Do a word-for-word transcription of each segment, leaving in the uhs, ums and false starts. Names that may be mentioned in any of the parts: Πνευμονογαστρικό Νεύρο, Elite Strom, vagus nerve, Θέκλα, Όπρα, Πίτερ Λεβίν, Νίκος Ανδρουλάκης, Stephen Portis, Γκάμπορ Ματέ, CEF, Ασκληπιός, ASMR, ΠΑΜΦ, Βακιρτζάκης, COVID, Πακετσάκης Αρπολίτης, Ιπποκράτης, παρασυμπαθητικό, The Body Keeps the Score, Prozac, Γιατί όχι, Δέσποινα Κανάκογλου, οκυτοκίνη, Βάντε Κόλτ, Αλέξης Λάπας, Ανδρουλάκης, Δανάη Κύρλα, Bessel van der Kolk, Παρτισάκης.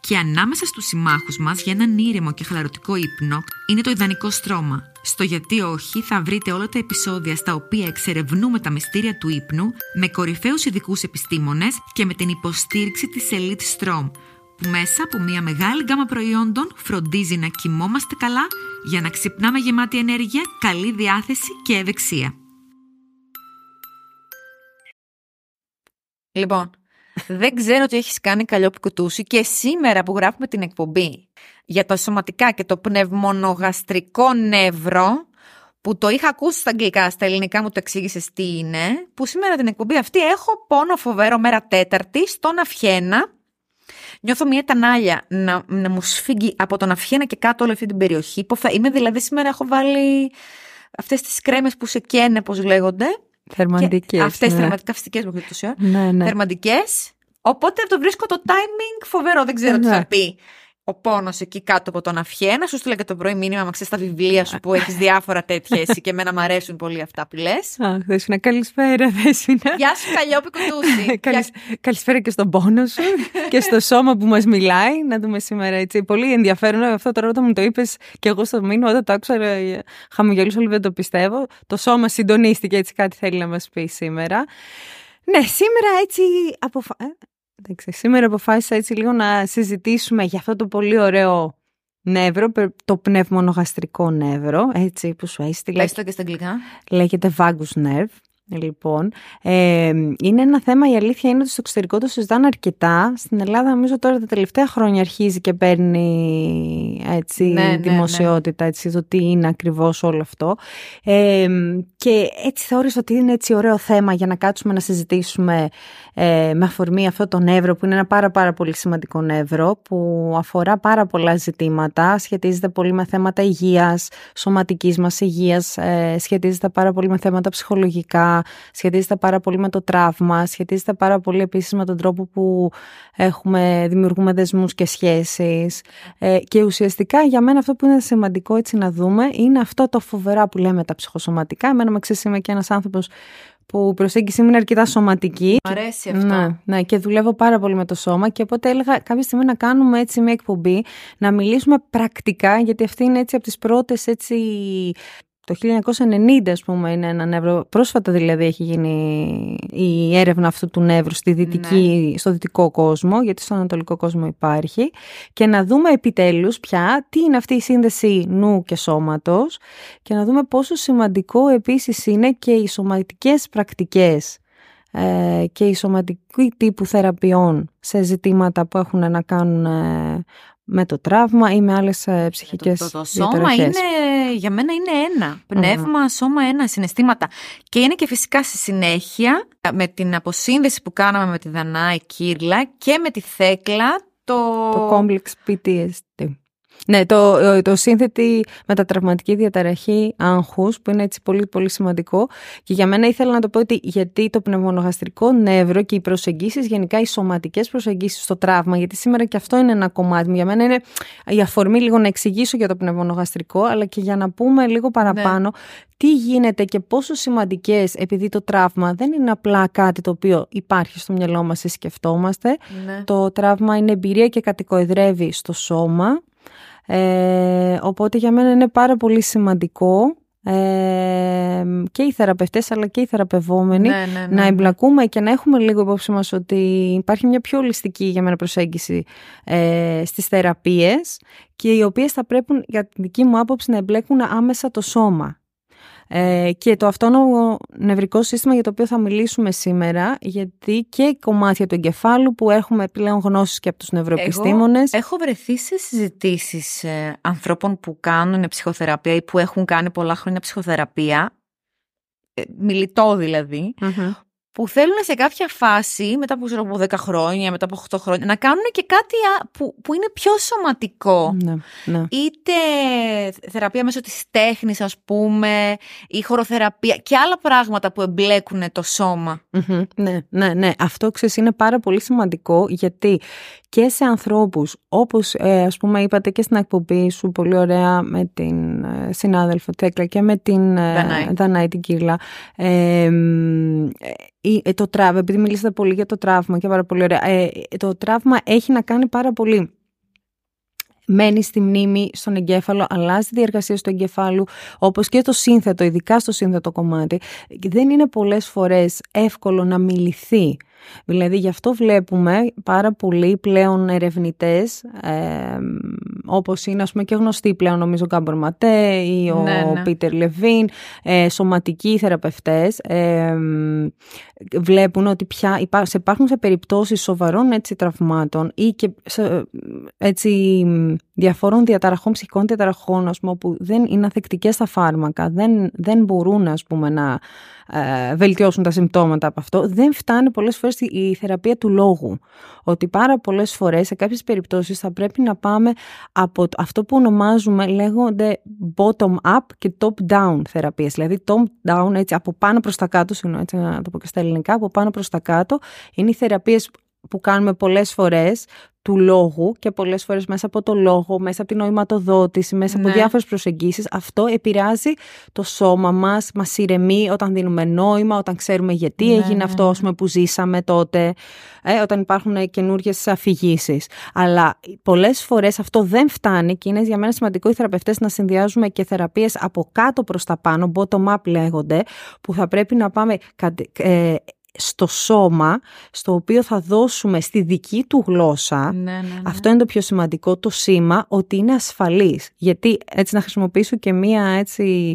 Και ανάμεσα στους συμμάχους μας για έναν ήρεμο και χαλαρωτικό ύπνο είναι το ιδανικό στρώμα. Στο «Γιατί όχι» θα βρείτε όλα τα επεισόδια στα οποία εξερευνούμε τα μυστήρια του ύπνου με κορυφαίους ειδικούς επιστήμονες και με την υποστήριξη της Elite Strom, που μέσα από μια μεγάλη γκάμα προϊόντων φροντίζει να κοιμόμαστε καλά για να ξυπνάμε γεμάτη ενέργεια, καλή διάθεση και ευεξία. Λοιπόν, δεν ξέρω τι έχεις κάνει, Καλλιόπη Κουτούση, και σήμερα που γράφουμε την εκπομπή για τα σωματικά και το πνευμονογαστρικό νεύρο, που το είχα ακούσει στα αγγλικά, στα ελληνικά μου το εξήγησες τι είναι, που σήμερα την εκπομπή αυτή έχω πόνο φοβερό μέρα τέταρτη στον αυχένα. Νιώθω μια τανάλια να, να μου σφίγγει από τον αυχένα και κάτω όλη αυτή την περιοχή. Που θα είμαι, δηλαδή σήμερα έχω βάλει αυτές τις κρέμες που σε καίνε, πώς λέγονται. Θερμαντικές. Αυτές ναι. θερματικά φυσικές μου κλειτουσιών. Ναι, ναι. Θερμαντικές. Οπότε το βρίσκω το timing φοβερό. Δεν ξέρω ναι. τι θα πει ο πόνος εκεί κάτω από τον αυχένα. Σου στείλα και το πρωί μήνυμα, μα ξέρεις τα βιβλία σου που έχεις διάφορα τέτοια εσύ και εμένα μου αρέσουν πολύ αυτά που λες. Α, Δέσποινα, καλησπέρα, Δέσποινα. Γεια σου, Καλλιόπη Κουτούση. Καλησ... Καλησπέρα και στον πόνο σου και στο σώμα που μας μιλάει. Να δούμε σήμερα έτσι. Πολύ ενδιαφέρον αυτό τώρα όταν μου το είπες και εγώ στο μήνυμα, όταν το άκουσα, χαμογελούσα λίγο, δεν το πιστεύω. Το σώμα συντονίστηκε έτσι, κάτι θέλει να μας πει σήμερα. Ναι, σήμερα έτσι αποφα... Σήμερα αποφάσισα έτσι λίγο να συζητήσουμε για αυτό το πολύ ωραίο νεύρο, το πνευμονογαστρικό νεύρο, έτσι που σου έστειλε. Πες το και στα αγγλικά. Λέγεται vagus nerve. Λοιπόν, ε, είναι ένα θέμα, η αλήθεια είναι ότι στο εξωτερικό το συζητάνε αρκετά. Στην Ελλάδα, νομίζω τώρα τα τελευταία χρόνια αρχίζει και παίρνει έτσι, ναι, δημοσιότητα, ναι, ναι. Έτσι, το τι είναι ακριβώς όλο αυτό. Ε, και έτσι θεώρησα ότι είναι έτσι ωραίο θέμα για να κάτσουμε να συζητήσουμε ε, με αφορμή αυτό το νεύρο, που είναι ένα πάρα, πάρα πολύ σημαντικό νεύρο, που αφορά πάρα πολλά ζητήματα. Σχετίζεται πολύ με θέματα υγείας, σωματικής μας υγείας, ε, σχετίζεται πάρα πολύ με θέματα ψυχολογικά. Σχετίζεται πάρα πολύ με το τραύμα, σχετίζεται πάρα πολύ επίσης με τον τρόπο που έχουμε, δημιουργούμε δεσμούς και σχέσεις. Ε, και ουσιαστικά για μένα αυτό που είναι σημαντικό έτσι να δούμε είναι αυτό το φοβερά που λέμε τα ψυχοσωματικά. Εμένα με ξέρεις, είμαι και ένας άνθρωπος που η προσέγγιση μου είναι αρκετά σωματική. Μ' αρέσει αυτό. Ναι, ναι, και δουλεύω πάρα πολύ με το σώμα και οπότε έλεγα κάποια στιγμή να κάνουμε έτσι μια εκπομπή, να μιλήσουμε πρακτικά, γιατί αυτή είναι έτσι από τις πρώτες έτσι... Το χίλια εννιακόσια ενενήντα, ας πούμε, είναι ένα νεύρο. Πρόσφατα δηλαδή έχει γίνει η έρευνα αυτού του νεύρου στη δυτική, ναι. στο δυτικό κόσμο, γιατί στον ανατολικό κόσμο υπάρχει. Και να δούμε επιτέλους πια τι είναι αυτή η σύνδεση νου και σώματος και να δούμε πόσο σημαντικό επίσης είναι και οι σωματικές πρακτικές ε, και οι σωματικοί τύπου θεραπείων σε ζητήματα που έχουν να κάνουν... Ε, με το τραύμα ή με άλλες ψυχικές το, το, το σώμα είναι, για μένα είναι ένα. Πνεύμα, mm-hmm. σώμα, ένα, συναισθήματα. Και είναι και φυσικά στη συνέχεια με την αποσύνδεση που κάναμε με τη Δανάη Κύρλα και με τη Θέκλα το... Το Complex πι τι ες ντι. Ναι, το, το σύνθετη μετατραυματική διαταραχή άγχους, που είναι έτσι πολύ πολύ σημαντικό. Και για μένα ήθελα να το πω ότι γιατί το πνευμονογαστρικό νεύρο και οι προσεγγίσεις, γενικά οι σωματικές προσεγγίσεις στο τραύμα, γιατί σήμερα και αυτό είναι ένα κομμάτι μου. Για μένα είναι η αφορμή λίγο να εξηγήσω για το πνευμονογαστρικό, αλλά και για να πούμε λίγο παραπάνω ναι. τι γίνεται και πόσο σημαντικές, επειδή το τραύμα δεν είναι απλά κάτι το οποίο υπάρχει στο μυαλό μας ή σκεφτόμαστε. Ναι. Το τραύμα είναι εμπειρία και κατοικοεδρεύει στο σώμα. Ε, οπότε για μένα είναι πάρα πολύ σημαντικό ε, και οι θεραπευτές αλλά και οι θεραπευόμενοι ναι, ναι, ναι. να εμπλακούμε και να έχουμε λίγο υπόψη μας ότι υπάρχει μια πιο ολιστική για μένα προσέγγιση ε, στις θεραπείες και οι οποίες θα πρέπει για την δική μου άποψη να εμπλέκουν άμεσα το σώμα. Και το αυτόνομο νευρικό σύστημα για το οποίο θα μιλήσουμε σήμερα, γιατί και κομμάτια του εγκεφάλου που έχουμε πλέον γνώσεις και από τους νευροεπιστήμονες. Εγώ έχω βρεθεί σε συζητήσεις ε, ανθρώπων που κάνουν ψυχοθεραπεία ή που έχουν κάνει πολλά χρόνια ψυχοθεραπεία, ε, μιλητό δηλαδή, mm-hmm. που θέλουν σε κάποια φάση, μετά από, ξέρω, από δέκα χρόνια, μετά από οκτώ χρόνια, να κάνουν και κάτι που, που είναι πιο σωματικό. Ναι, ναι. Είτε θεραπεία μέσω της τέχνης, ας πούμε, ή χοροθεραπεία και άλλα πράγματα που εμπλέκουν το σώμα. Mm-hmm, ναι, ναι, ναι. Αυτό, ξέρεις, είναι πάρα πολύ σημαντικό, γιατί και σε ανθρώπους, όπως ε, ας πούμε είπατε και στην εκπομπή σου πολύ ωραία με την ε, συνάδελφο Θέκλα και με την ε, Δανάη την Κύρλα, ε, ε, ε, το τραύμα, επειδή μιλήσατε πολύ για το τραύμα και πάρα πολύ ωραία, ε, το τραύμα έχει να κάνει πάρα πολύ. Μένει στη μνήμη, στον εγκέφαλο, αλλάζει τη διεργασία του εγκεφάλου, όπως και το σύνθετο, ειδικά στο σύνθετο κομμάτι. Δεν είναι πολλές φορές εύκολο να μιληθεί. Δηλαδή γι' αυτό βλέπουμε πάρα πολλοί πλέον ερευνητές, ε, όπως είναι, ας πούμε, και γνωστοί πλέον, νομίζω, ο Γκάμπορ Ματέ ή ο ναι, ναι. Πίτερ Λεβίν, ε, σωματικοί θεραπευτές, ε, βλέπουν ότι πια υπά, υπάρχουν σε περιπτώσεις σοβαρών έτσι τραυμάτων ή και σε, έτσι διαφόρων διαταραχών, ψυχικών διαταραχών, ας πούμε, που δεν είναι ανθεκτικές στα φάρμακα, δεν, δεν μπορούν, ας πούμε, να ε, βελτιώσουν τα συμπτώματα από αυτό. Δεν φτάνει πολλές φορές η θεραπεία του λόγου. Ότι πάρα πολλές φορές σε κάποιες περιπτώσεις θα πρέπει να πάμε από αυτό που ονομάζουμε, λέγονται bottom-up και top-down θεραπείες. Δηλαδή top-down, έτσι από πάνω προς τα κάτω, συγγνώμη, έτσι να το πω και στα ελληνικά, από πάνω προς τα κάτω, είναι οι θεραπείες που κάνουμε πολλές φορές του λόγου και πολλές φορές μέσα από το λόγο, μέσα από την νοηματοδότηση, μέσα ναι. από διάφορες προσεγγίσεις. Αυτό επηρεάζει το σώμα μας, μας ηρεμεί όταν δίνουμε νόημα, όταν ξέρουμε γιατί ναι, έγινε ναι. αυτό, ας πούμε, που ζήσαμε τότε, ε, όταν υπάρχουν καινούργιες αφηγήσεις. Αλλά πολλές φορές αυτό δεν φτάνει και είναι για μένα σημαντικό οι θεραπευτές να συνδυάζουμε και θεραπείες από κάτω προς τα πάνω, bottom-up λέγονται, που θα πρέπει να πάμε... Ε, στο σώμα, στο οποίο θα δώσουμε στη δική του γλώσσα, ναι, ναι, ναι. αυτό είναι το πιο σημαντικό, το σήμα ότι είναι ασφαλής. Γιατί, έτσι να χρησιμοποιήσω και μία έτσι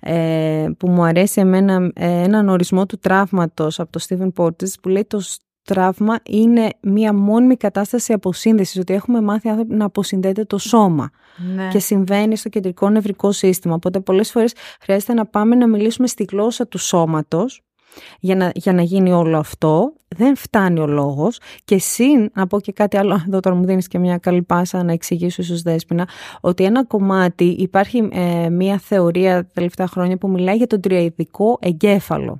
ε, που μου αρέσει εμένα, ε, έναν ορισμό του τραύματος από τον Stephen Portis, που λέει το τραύμα είναι μία μόνιμη κατάσταση αποσύνδεσης, ότι έχουμε μάθει να αποσυνδέεται το σώμα ναι. και συμβαίνει στο κεντρικό νευρικό σύστημα. Οπότε πολλές φορές χρειάζεται να πάμε να μιλήσουμε στη γλώσσα του σώματος. Για να, για να γίνει όλο αυτό, δεν φτάνει ο λόγος. Και συν, να πω και κάτι άλλο, εδώ τώρα μου δίνεις και μια καλή πάσα να εξηγήσω, ίσως, Δέσποινα, ότι ένα κομμάτι, υπάρχει ε, μια θεωρία τα τελευταία χρόνια που μιλάει για τον τριαειδικό εγκέφαλο.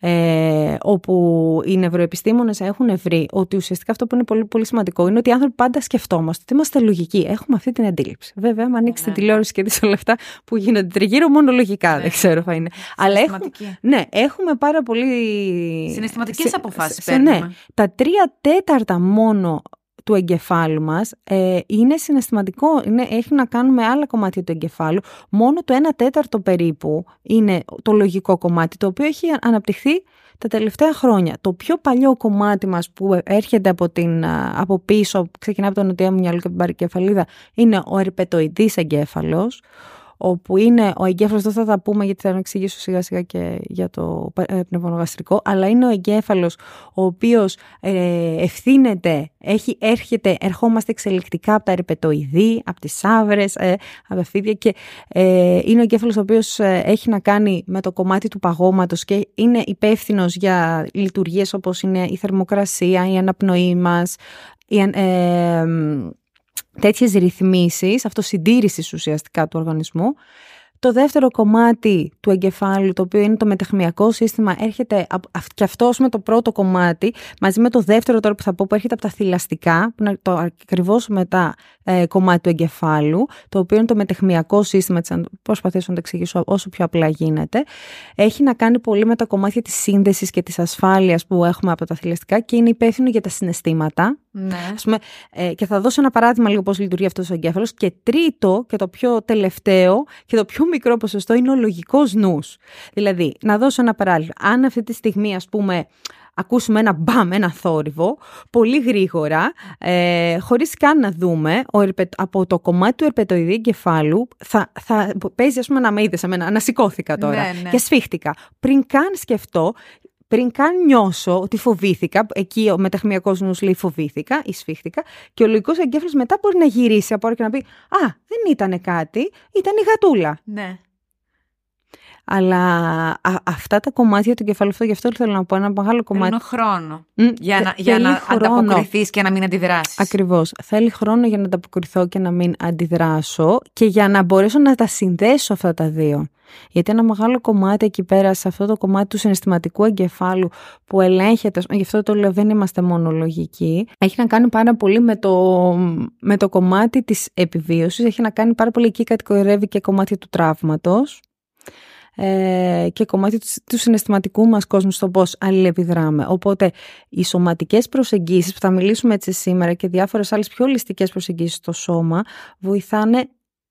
Ε, όπου οι νευροεπιστήμονες έχουν βρει ότι ουσιαστικά αυτό που είναι πολύ, πολύ σημαντικό είναι ότι οι άνθρωποι πάντα σκεφτόμαστε, ότι είμαστε λογικοί. Έχουμε αυτή την αντίληψη. Βέβαια, αν ανοίξει ναι. την τηλεόραση και δει όλα αυτά που γίνονται τριγύρω, μόνο λογικά ναι. δεν ξέρω θα είναι. Αλλά έχουμε, ναι, έχουμε πάρα πολύ. Συναισθηματικές αποφάσεις παίρνουμε. Ναι, τα τρία τέταρτα μόνο του εγκεφάλου μας ε, είναι συναισθηματικό, είναι, έχει να κάνει με άλλα κομμάτια του εγκεφάλου. Μόνο το ένα τέταρτο περίπου είναι το λογικό κομμάτι, το οποίο έχει αναπτυχθεί τα τελευταία χρόνια. Το πιο παλιό κομμάτι μας που έρχεται από, την, από πίσω, ξεκινά από το νοτιό μυαλό και την παρικεφαλίδα, είναι ο ερπετοειδής εγκέφαλος, όπου είναι ο εγκέφαλος, δεν θα τα πούμε γιατί θα εξηγήσω σιγά σιγά και για το πνευμονογαστρικό, αλλά είναι ο εγκέφαλος ο οποίος ευθύνεται, έχει, έρχεται, ερχόμαστε εξελικτικά από τα ερπετοειδή, από τις σαύρες, ε, από τα φίδια, και ε, είναι ο εγκέφαλος ο οποίος έχει να κάνει με το κομμάτι του παγώματος και είναι υπεύθυνος για λειτουργίες όπως είναι η θερμοκρασία, η αναπνοή μας, η ε, ε, τέτοιες ρυθμίσεις, αυτοσυντήρησης ουσιαστικά του οργανισμού. Το δεύτερο κομμάτι του εγκεφάλου, το οποίο είναι το μετεχμιακό σύστημα, έρχεται και αυτό με το πρώτο κομμάτι, μαζί με το δεύτερο τώρα που θα πω, που έρχεται από τα θηλαστικά, που είναι το ακριβώς μετά ε, κομμάτι του εγκεφάλου, το οποίο είναι το μετεχμιακό σύστημα, θα προσπαθήσω να το εξηγήσω όσο πιο απλά γίνεται. Έχει να κάνει πολύ με τα κομμάτια της σύνδεσης και της ασφάλειας που έχουμε από τα θηλαστικά και είναι υπεύθυνο για τα συναισθήματα. Ναι. Ας πούμε, ε, και θα δώσω ένα παράδειγμα λίγο πώς λειτουργεί αυτός ο εγκέφαλος. Και τρίτο, και το πιο τελευταίο και το πιο μικρό ποσοστό, είναι ο λογικός νους. Δηλαδή, να δώσω ένα παράδειγμα. Αν αυτή τη στιγμή, ας πούμε, ακούσουμε ένα μπαμ, ένα θόρυβο, πολύ γρήγορα, ε, χωρίς καν να δούμε, ο, από το κομμάτι του ερπετοειδή εγκεφάλου, θα, θα παίζει, ας πούμε, να με είδες εμένα, να σηκώθηκα τώρα ναι, ναι. και σφίχτηκα. Πριν καν σκεφτώ, πριν καν νιώσω ότι φοβήθηκα, εκεί ο μεταχμιακός νους λέει φοβήθηκα ή σφίχτηκα, και ο λογικός εγκέφαλος μετά μπορεί να γυρίσει από ώρα και να πει «Α, δεν ήταν κάτι, ήταν η γατούλα». Ναι. Αλλά α, αυτά τα κομμάτια του κεφαλού, αυτό γι' αυτό θέλω να πω ένα μεγάλο κομμάτι. Θέλει χρόνο. Mm, για να, για να ανταποκριθείς και να μην αντιδράσεις. Ακριβώς. Θέλει χρόνο για να ανταποκριθώ και να μην αντιδράσω και για να μπορέσω να τα συνδέσω αυτά τα δύο. Γιατί ένα μεγάλο κομμάτι εκεί πέρα, σε αυτό το κομμάτι του συναισθηματικού εγκεφάλου που ελέγχεται, γι' αυτό το λέω, δεν είμαστε μόνο λογικοί, έχει να κάνει πάρα πολύ με το, με το κομμάτι της επιβίωσης, έχει να κάνει πάρα πολύ, εκεί κατηγορεύει και κομμάτι του τραύματος. Και κομμάτι του συναισθηματικού μας κόσμου, στο πώς αλληλεπιδράμε. Οπότε οι σωματικές προσεγγίσεις που θα μιλήσουμε έτσι σήμερα και διάφορες άλλες πιο ολιστικές προσεγγίσεις στο σώμα βοηθάνε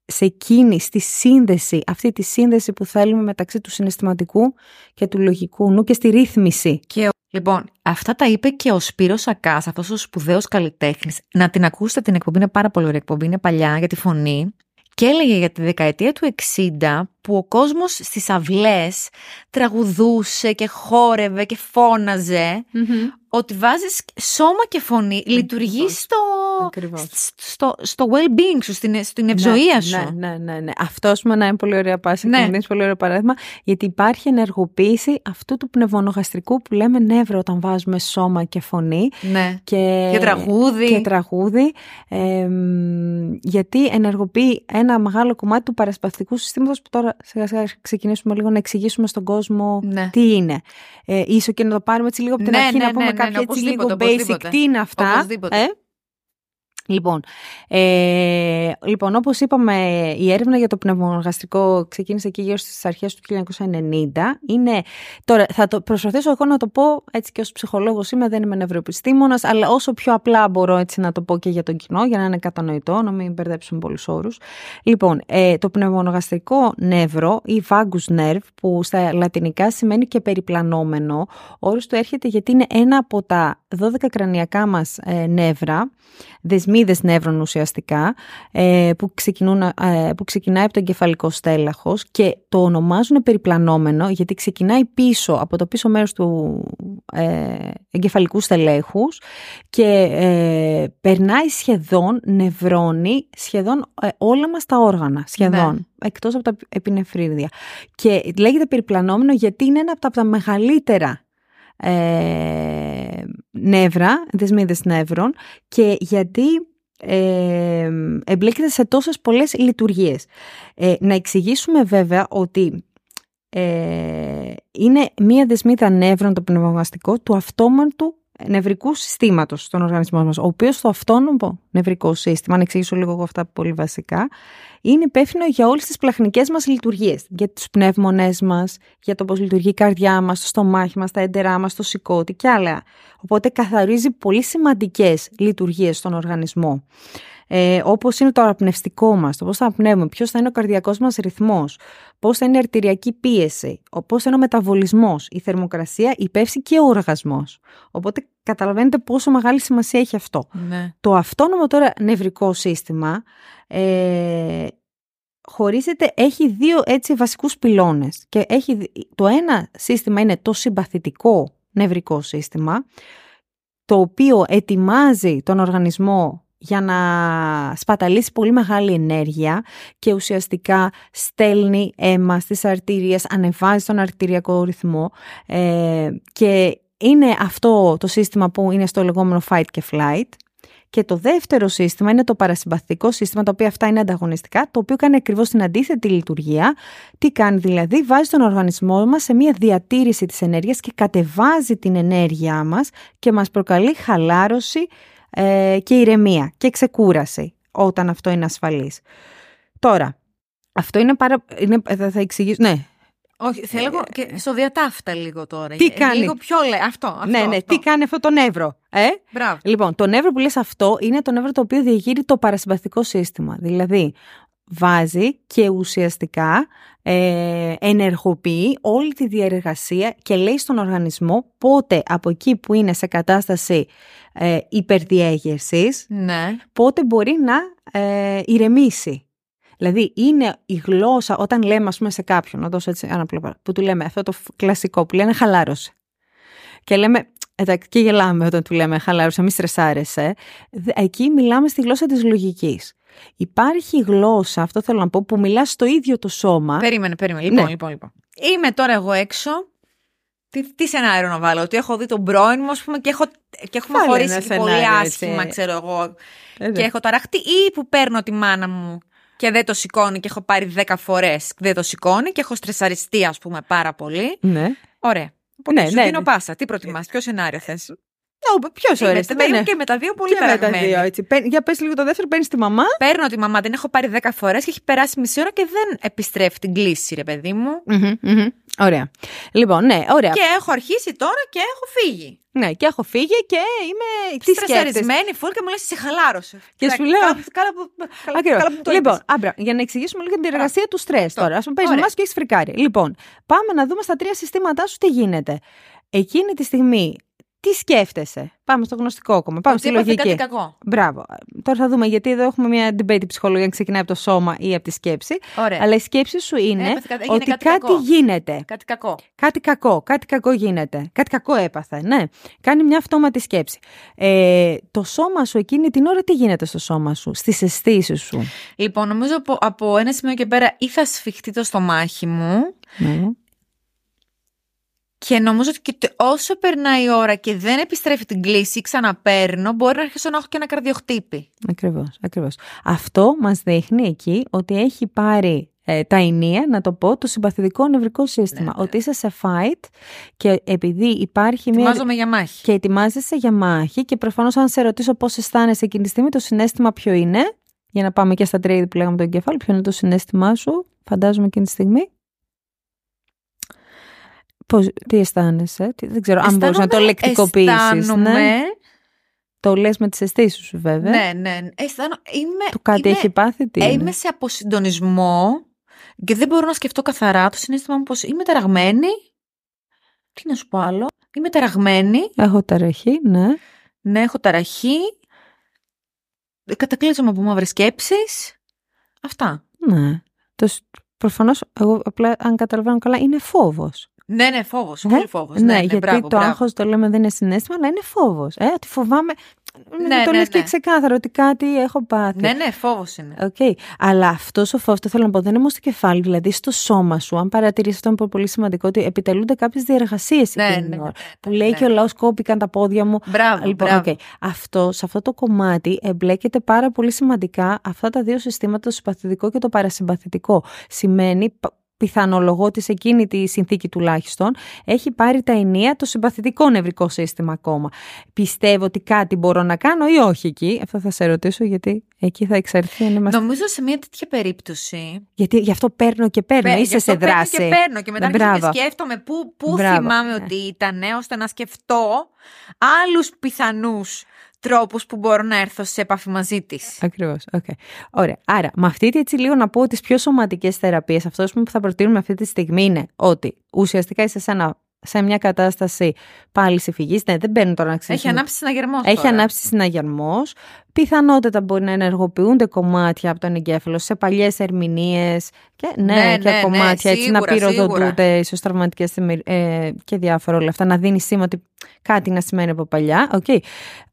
σε εκείνη, στη σύνδεση, αυτή τη σύνδεση που θέλουμε μεταξύ του συναισθηματικού και του λογικού νου και στη ρύθμιση. Και... Λοιπόν, αυτά τα είπε και ο Σπύρος Ακάς, αυτός ο σπουδαίος καλλιτέχνης. Να την ακούσετε την εκπομπή, είναι πάρα πολύ ωραία εκπομπή, είναι παλιά για τη φωνή. Και έλεγε για τη δεκαετία του εξήντα που ο κόσμος στις αυλές τραγουδούσε και χόρευε και φώναζε, mm-hmm. ότι βάζεις σώμα και φωνή, mm-hmm. λειτουργεί στο, στο, στο well-being σου, στην, στην ευζοία ναι, σου. Ναι, ναι, ναι, ναι. Αυτό πούμε, να είναι πολύ ωραία πάση, ναι. είναι πολύ ωραίο παράδειγμα, γιατί υπάρχει ενεργοποίηση αυτού του πνευμονογαστρικού που λέμε νεύρο όταν βάζουμε σώμα και φωνή. Ναι. Και, και τραγούδι. Και τραγούδι ε, γιατί ενεργοποιεί ένα μεγάλο κομμάτι του παρασπαστικού συστήματος που τώρα σιγά σιγά ξεκινήσουμε λίγο να εξηγήσουμε στον κόσμο ναι. τι είναι. Ε, ίσως και να το πάρουμε έτσι λίγο από την ναι, αρχή, ναι, να πούμε ναι, ναι, κάποια ναι, έτσι λίγο basic, τι είναι αυτά. Ε? Λοιπόν, ε, λοιπόν, όπως είπαμε, η έρευνα για το πνευμονογαστρικό ξεκίνησε εκεί γύρω στις αρχές του χίλια εννιακόσια ενενήντα. Είναι, τώρα θα το προσπαθήσω εγώ να το πω έτσι και ως ψυχολόγος είμαι, δεν είμαι νευροεπιστήμονας, αλλά όσο πιο απλά μπορώ έτσι να το πω και για τον κοινό, για να είναι κατανοητό, να μην μπερδέψουμε πολλούς όρους. Λοιπόν, ε, το πνευμονογαστρικό νεύρο ή vagus nerve, που στα λατινικά σημαίνει και περιπλανόμενο, όρος του έρχεται γιατί είναι ένα από τα δώδεκα κρανιακά μας ε, νεύρα, δεσμίδες νεύρων ουσιαστικά, που, ξεκινούν, που ξεκινάει από το εγκεφαλικό στέλαχος και το ονομάζουν περιπλανόμενο γιατί ξεκινάει πίσω από το πίσω μέρος του εγκεφαλικού στελέχους και ε, περνάει σχεδόν, νευρώνει σχεδόν όλα μας τα όργανα, σχεδόν. Ναι. Εκτός από τα επινεφρίδια. Και λέγεται περιπλανόμενο γιατί είναι ένα από τα, από τα μεγαλύτερα Ε, νεύρα, δεσμίδες νεύρων και γιατί ε, εμπλέκεται σε τόσες πολλές λειτουργίες. Ε, να εξηγήσουμε βέβαια ότι ε, είναι μία δεσμίδα νεύρων το πνευμονογαστικό του αυτόματου νευρικού συστήματος στον οργανισμό μας, ο οποίος το αυτόνομο νευρικό σύστημα, αν εξηγήσω λίγο εγώ αυτά πολύ βασικά, είναι υπεύθυνο για όλες τις πλαχνικές μας λειτουργίες, για τους πνεύμονές μας, για το πώς λειτουργεί η καρδιά μας, το στομάχι μας, τα έντερά μας, το σηκώτη και άλλα. Οπότε καθαρίζει πολύ σημαντικές λειτουργίες στον οργανισμό. Ε, όπως είναι το αναπνευστικό μας, το πώς θα αναπνέουμε, ποιος θα είναι ο καρδιακός μας ρυθμός, πώς θα είναι η αρτηριακή πίεση, πώς θα είναι ο μεταβολισμός, η θερμοκρασία, η πέψη και ο οργασμός. Οπότε καταλαβαίνετε πόσο μεγάλη σημασία έχει αυτό. Ναι. Το αυτόνομο τώρα νευρικό σύστημα ε, χωρίζεται, έχει δύο έτσι βασικούς πυλώνες και έχει, το ένα σύστημα είναι το συμπαθητικό νευρικό σύστημα, το οποίο ετοιμάζει τον οργανισμό για να σπαταλήσει πολύ μεγάλη ενέργεια και ουσιαστικά στέλνει αίμα στις αρτήριες, ανεβάζει τον αρτηριακό ρυθμό ε, και είναι αυτό το σύστημα που είναι στο λεγόμενο fight και flight. Και το δεύτερο σύστημα είναι το παρασυμπαθητικό σύστημα, τα οποία αυτά είναι ανταγωνιστικά, το οποίο κάνει ακριβώς την αντίθετη λειτουργία. Τι κάνει δηλαδή, βάζει τον οργανισμό μας σε μια διατήρηση της ενέργειας και κατεβάζει την ενέργειά μας και μας προκαλεί χαλάρωση και ηρεμία και ξεκούραση όταν αυτό είναι ασφαλής. Τώρα, αυτό είναι πάρα... Είναι, θα εξηγήσω... Ναι. Όχι, θέλω ε, και στο διατάφτα λίγο τώρα. Τι ε, κάνει... Λίγο πιο λέει αυτό, αυτό. Ναι, ναι, αυτό. Τι κάνει αυτό το νεύρο. Ε? Μπράβο. Λοιπόν, το νεύρο που λες αυτό είναι το νεύρο το οποίο διεγείρει το παρασυμπαθητικό σύστημα. Δηλαδή, βάζει και ουσιαστικά ε, ενεργοποιεί όλη τη διεργασία και λέει στον οργανισμό πότε από εκεί που είναι σε κατάσταση ε, υπερδιέγερσης, ναι. πότε μπορεί να ε, ηρεμήσει. Δηλαδή είναι η γλώσσα όταν λέμε ας πούμε σε κάποιον, να δώσω έτσι ένα πλευρά, που του λέμε αυτό το κλασικό που λένε χαλάρωσε. Και λέμε... Εντάξει, και γελάμε όταν του λέμε χαλάρωσε, μη στρεσάρεσαι. Εκεί μιλάμε στη γλώσσα της λογικής. Υπάρχει γλώσσα, αυτό θέλω να πω, που μιλά στο ίδιο το σώμα. Περίμενε, περίμενε. Λοιπόν, ναι. λοιπόν, λοιπόν. Είμαι τώρα εγώ έξω. Τι, τι σενάριο να βάλω, ότι έχω δει τον πρώην μου, ας πούμε, και, έχω, και έχουμε Φάλαι χωρίσει και πολύ άσχημα, έτσι. ξέρω εγώ. Εδώ. Και έχω ταραχτεί, ή που παίρνω τη μάνα μου και δεν το σηκώνει και έχω πάρει δέκα φορές δεν το σηκώνει και έχω στρεσαριστεί, ας πούμε, πάρα πολύ. Ναι. Ωραία. Οπότε ναι, σου ναι, δίνω ναι. πάσα. Τι προτιμάς, ποιο σενάριο θες. Ποιο ωραίο. Και με τα δύο πολύ περασμένοι. Για πες λίγο το δεύτερο, παίρνεις τη μαμά. Παίρνω τη μαμά, την έχω πάρει δέκα φορές και έχει περάσει μισή ώρα και δεν επιστρέφει την κλίση, ρε παιδί μου. Mm-hmm, mm-hmm. Ωραία. Λοιπόν, ναι, ωραία. Και έχω αρχίσει τώρα και έχω φύγει. Ναι, και έχω φύγει και είμαι. Τι στρεσαρισμένη, φουλ και μου λες, σε χαλάρωσε. Και σου λέω. Ακριβώς. Λοιπόν, άμπρα, για να εξηγήσουμε λίγο την εργασία του στρες τώρα. Α πούμε, παίζει μαμά και έχει φρικάρει. Λοιπόν, πάμε να δούμε στα τρία συστήματά σου τι γίνεται. Εκείνη τη στιγμή. Τι σκέφτεσαι. Πάμε στο γνωστικό ακόμα. Πάμε στη λογική. Κάτι κακό. Μπράβο. Τώρα θα δούμε, γιατί εδώ έχουμε μια debate ψυχολογία, ξεκινάει από το σώμα ή από τη σκέψη. Ωραία. Αλλά η σκέψη σου είναι Έπαθε, ότι κάτι, κάτι, κάτι γίνεται. Κάτι κακό. Κάτι κακό. Κάτι κακό γίνεται. Κάτι κακό έπαθα. Ναι. Κάνει μια αυτόματη σκέψη. Ε, το σώμα σου εκείνη την ώρα τι γίνεται στο σώμα σου, στις αισθήσεις σου. Λοιπόν, νομίζω από, από ένα σημείο και πέρα ή θα σφιχτεί το στομάχι μου. Ναι. Και νομίζω ότι όσο περνάει η ώρα και δεν επιστρέφει την κλίση, ξαναπαίρνω, μπορεί να αρχίσω να έχω και ένα καρδιοχτύπη. Ακριβώς, ακριβώς. Αυτό μας δείχνει εκεί ότι έχει πάρει ε, τα ηνία, να το πω, το συμπαθητικό νευρικό σύστημα. Ναι, ότι ναι. είσαι σε fight και επειδή υπάρχει μια. Ετοιμάζομαι για μάχη. Και ετοιμάζεσαι για μάχη και προφανώς, αν σε ρωτήσω πώς αισθάνεσαι εκείνη τη στιγμή, το συναίσθημα ποιο είναι. Για να πάμε και στα τρία που λέγαμε τον εγκέφαλο, ποιο είναι το συναίσθημά σου, φαντάζομαι εκείνη τη στιγμή. Πώς, τι αισθάνεσαι, τι, δεν ξέρω αν μπορείς να το λεκτικοποιήσεις. Ναι. Το λες με τις αισθήσεις σου, βέβαια. Ναι, ναι. Αισθάνω, είμαι, του κάτι είμαι, έχει πάθει, τι είμαι σε αποσυντονισμό και δεν μπορώ να σκεφτώ καθαρά το συναίσθημα μου πως είμαι ταραγμένη. Τι να σου πω άλλο. Είμαι ταραγμένη. Έχω ταραχή, ναι. Ναι, έχω ταραχή. Κατακλείζομαι από μαύρες σκέψεις. Αυτά. Ναι. Το, προφανώς, εγώ απλά αν καταλαβαίνω καλά, είναι φόβος. Ναι, ναι, φόβος, πολύ ναι, φόβος. Ναι, ναι, γιατί μπράβο, το άγχος το λέμε δεν είναι συναίσθημα, αλλά είναι φόβος. Ε, ότι φοβάμαι. Ναι, ναι, το ναι, λες ναι. και ξεκάθαρο ότι κάτι έχω πάθει. Ναι, ναι, φόβος είναι. Okay. Αλλά αυτός ο φόβος, το θέλω να πω, δεν είναι μόνο στο κεφάλι, δηλαδή στο σώμα σου. Αν παρατηρήσεις, αυτό είναι πολύ σημαντικό, ότι επιτελούνται κάποιες διεργασίες ναι, εκείνη ναι, ώρα. Που λέει ναι. και ο λαός κόπηκαν τα πόδια μου. Μπράβο, λοιπόν, μπράβο. Okay. Αυτό, σε αυτό το κομμάτι εμπλέκεται πάρα πολύ σημαντικά αυτά τα δύο συστήματα, το συμπαθητικό και το παρασυμπαθητικό. Σημαίνει. Πιθανολογώ ότι σε εκείνη τη συνθήκη τουλάχιστον έχει πάρει τα ενία το συμπαθητικό νευρικό σύστημα ακόμα. Πιστεύω ότι κάτι μπορώ να κάνω ή όχι εκεί. Αυτό θα σε ρωτήσω, γιατί εκεί θα εξαρθεί. Είμαστε... Νομίζω σε μια τέτοια περίπτωση. Γιατί γι' αυτό παίρνω και παίρνω. Πε, είσαι σε δράση. Παίρνω και παίρνω και μετά αρχίζω και σκέφτομαι πού, πού θυμάμαι yeah. ότι ήταν, ώστε να σκεφτώ άλλους πιθανούς τρόπους που μπορώ να έρθω σε επαφή μαζί της. Ακριβώς. Okay. Ωραία. Άρα, με αυτή τη έτσι λίγο να πω τις πιο σωματικές θεραπείες, αυτό που θα προτείνουμε αυτή τη στιγμή είναι ότι ουσιαστικά είσαι σε, ένα, σε μια κατάσταση πάλι εφυγής. Ναι, δεν παίρνει τώρα να ξέρει. Έχει ανάψει συναγερμός. Έχει τώρα. ανάψει συναγερμός. Πιθανότατα μπορεί να ενεργοποιούνται κομμάτια από τον εγκέφαλο σε παλιές ερμηνείες και, ναι, ναι, και ναι, κομμάτια ναι, σίγουρα, έτσι να πυροδοτούνται ίσως τραυματικές ε, και διάφορα όλα αυτά, να δίνει σήμα ότι κάτι να σημαίνει από παλιά. Okay.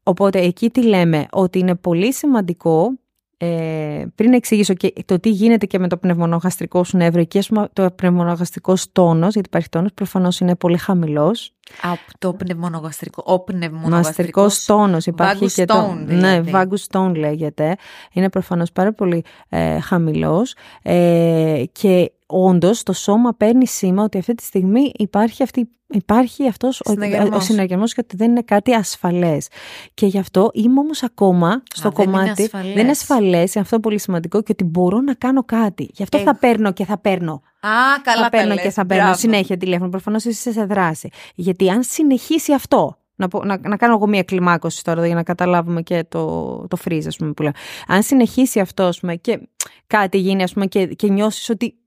Οπότε εκεί τι λέμε, ότι είναι πολύ σημαντικό. Ε, πριν εξηγήσω και το τι γίνεται και με το πνευμονογαστρικό σου νεύρο, και το πνευμονογαστρικό τόνο, γιατί υπάρχει τόνο, προφανώς είναι πολύ χαμηλός. Από το πνευμονογαστρικό. Ο πνευμονογαστρικό τόνο υπάρχει vagus και το. Ναι, vagus tone λέγεται. Είναι προφανώς πάρα πολύ ε, χαμηλός. Ε, και όντως το σώμα παίρνει σήμα ότι αυτή τη στιγμή υπάρχει, αυτή, υπάρχει αυτός συναγερμός. Ο, ο συναγερμός και ότι δεν είναι κάτι ασφαλές. Και γι' αυτό είμαι όμως ακόμα Α, στο δεν κομμάτι. Είναι δεν είναι ασφαλές, είναι αυτό πολύ σημαντικό και ότι μπορώ να κάνω κάτι. Γι' αυτό Έχ. θα παίρνω και θα παίρνω. Α, καλά θα παίρνω και θα παίρνω. Μπράβο. Συνέχεια τηλέφωνο. Προφανώς είσαι σε δράση. Γιατί αν συνεχίσει αυτό. Να, πω, να, να κάνω εγώ μία κλιμάκωση τώρα για να καταλάβουμε και το, το freeze, ας πούμε, που λέω. Αν συνεχίσει αυτό, ας πούμε, και κάτι γίνει, ας πούμε, και, και νιώσεις ότι.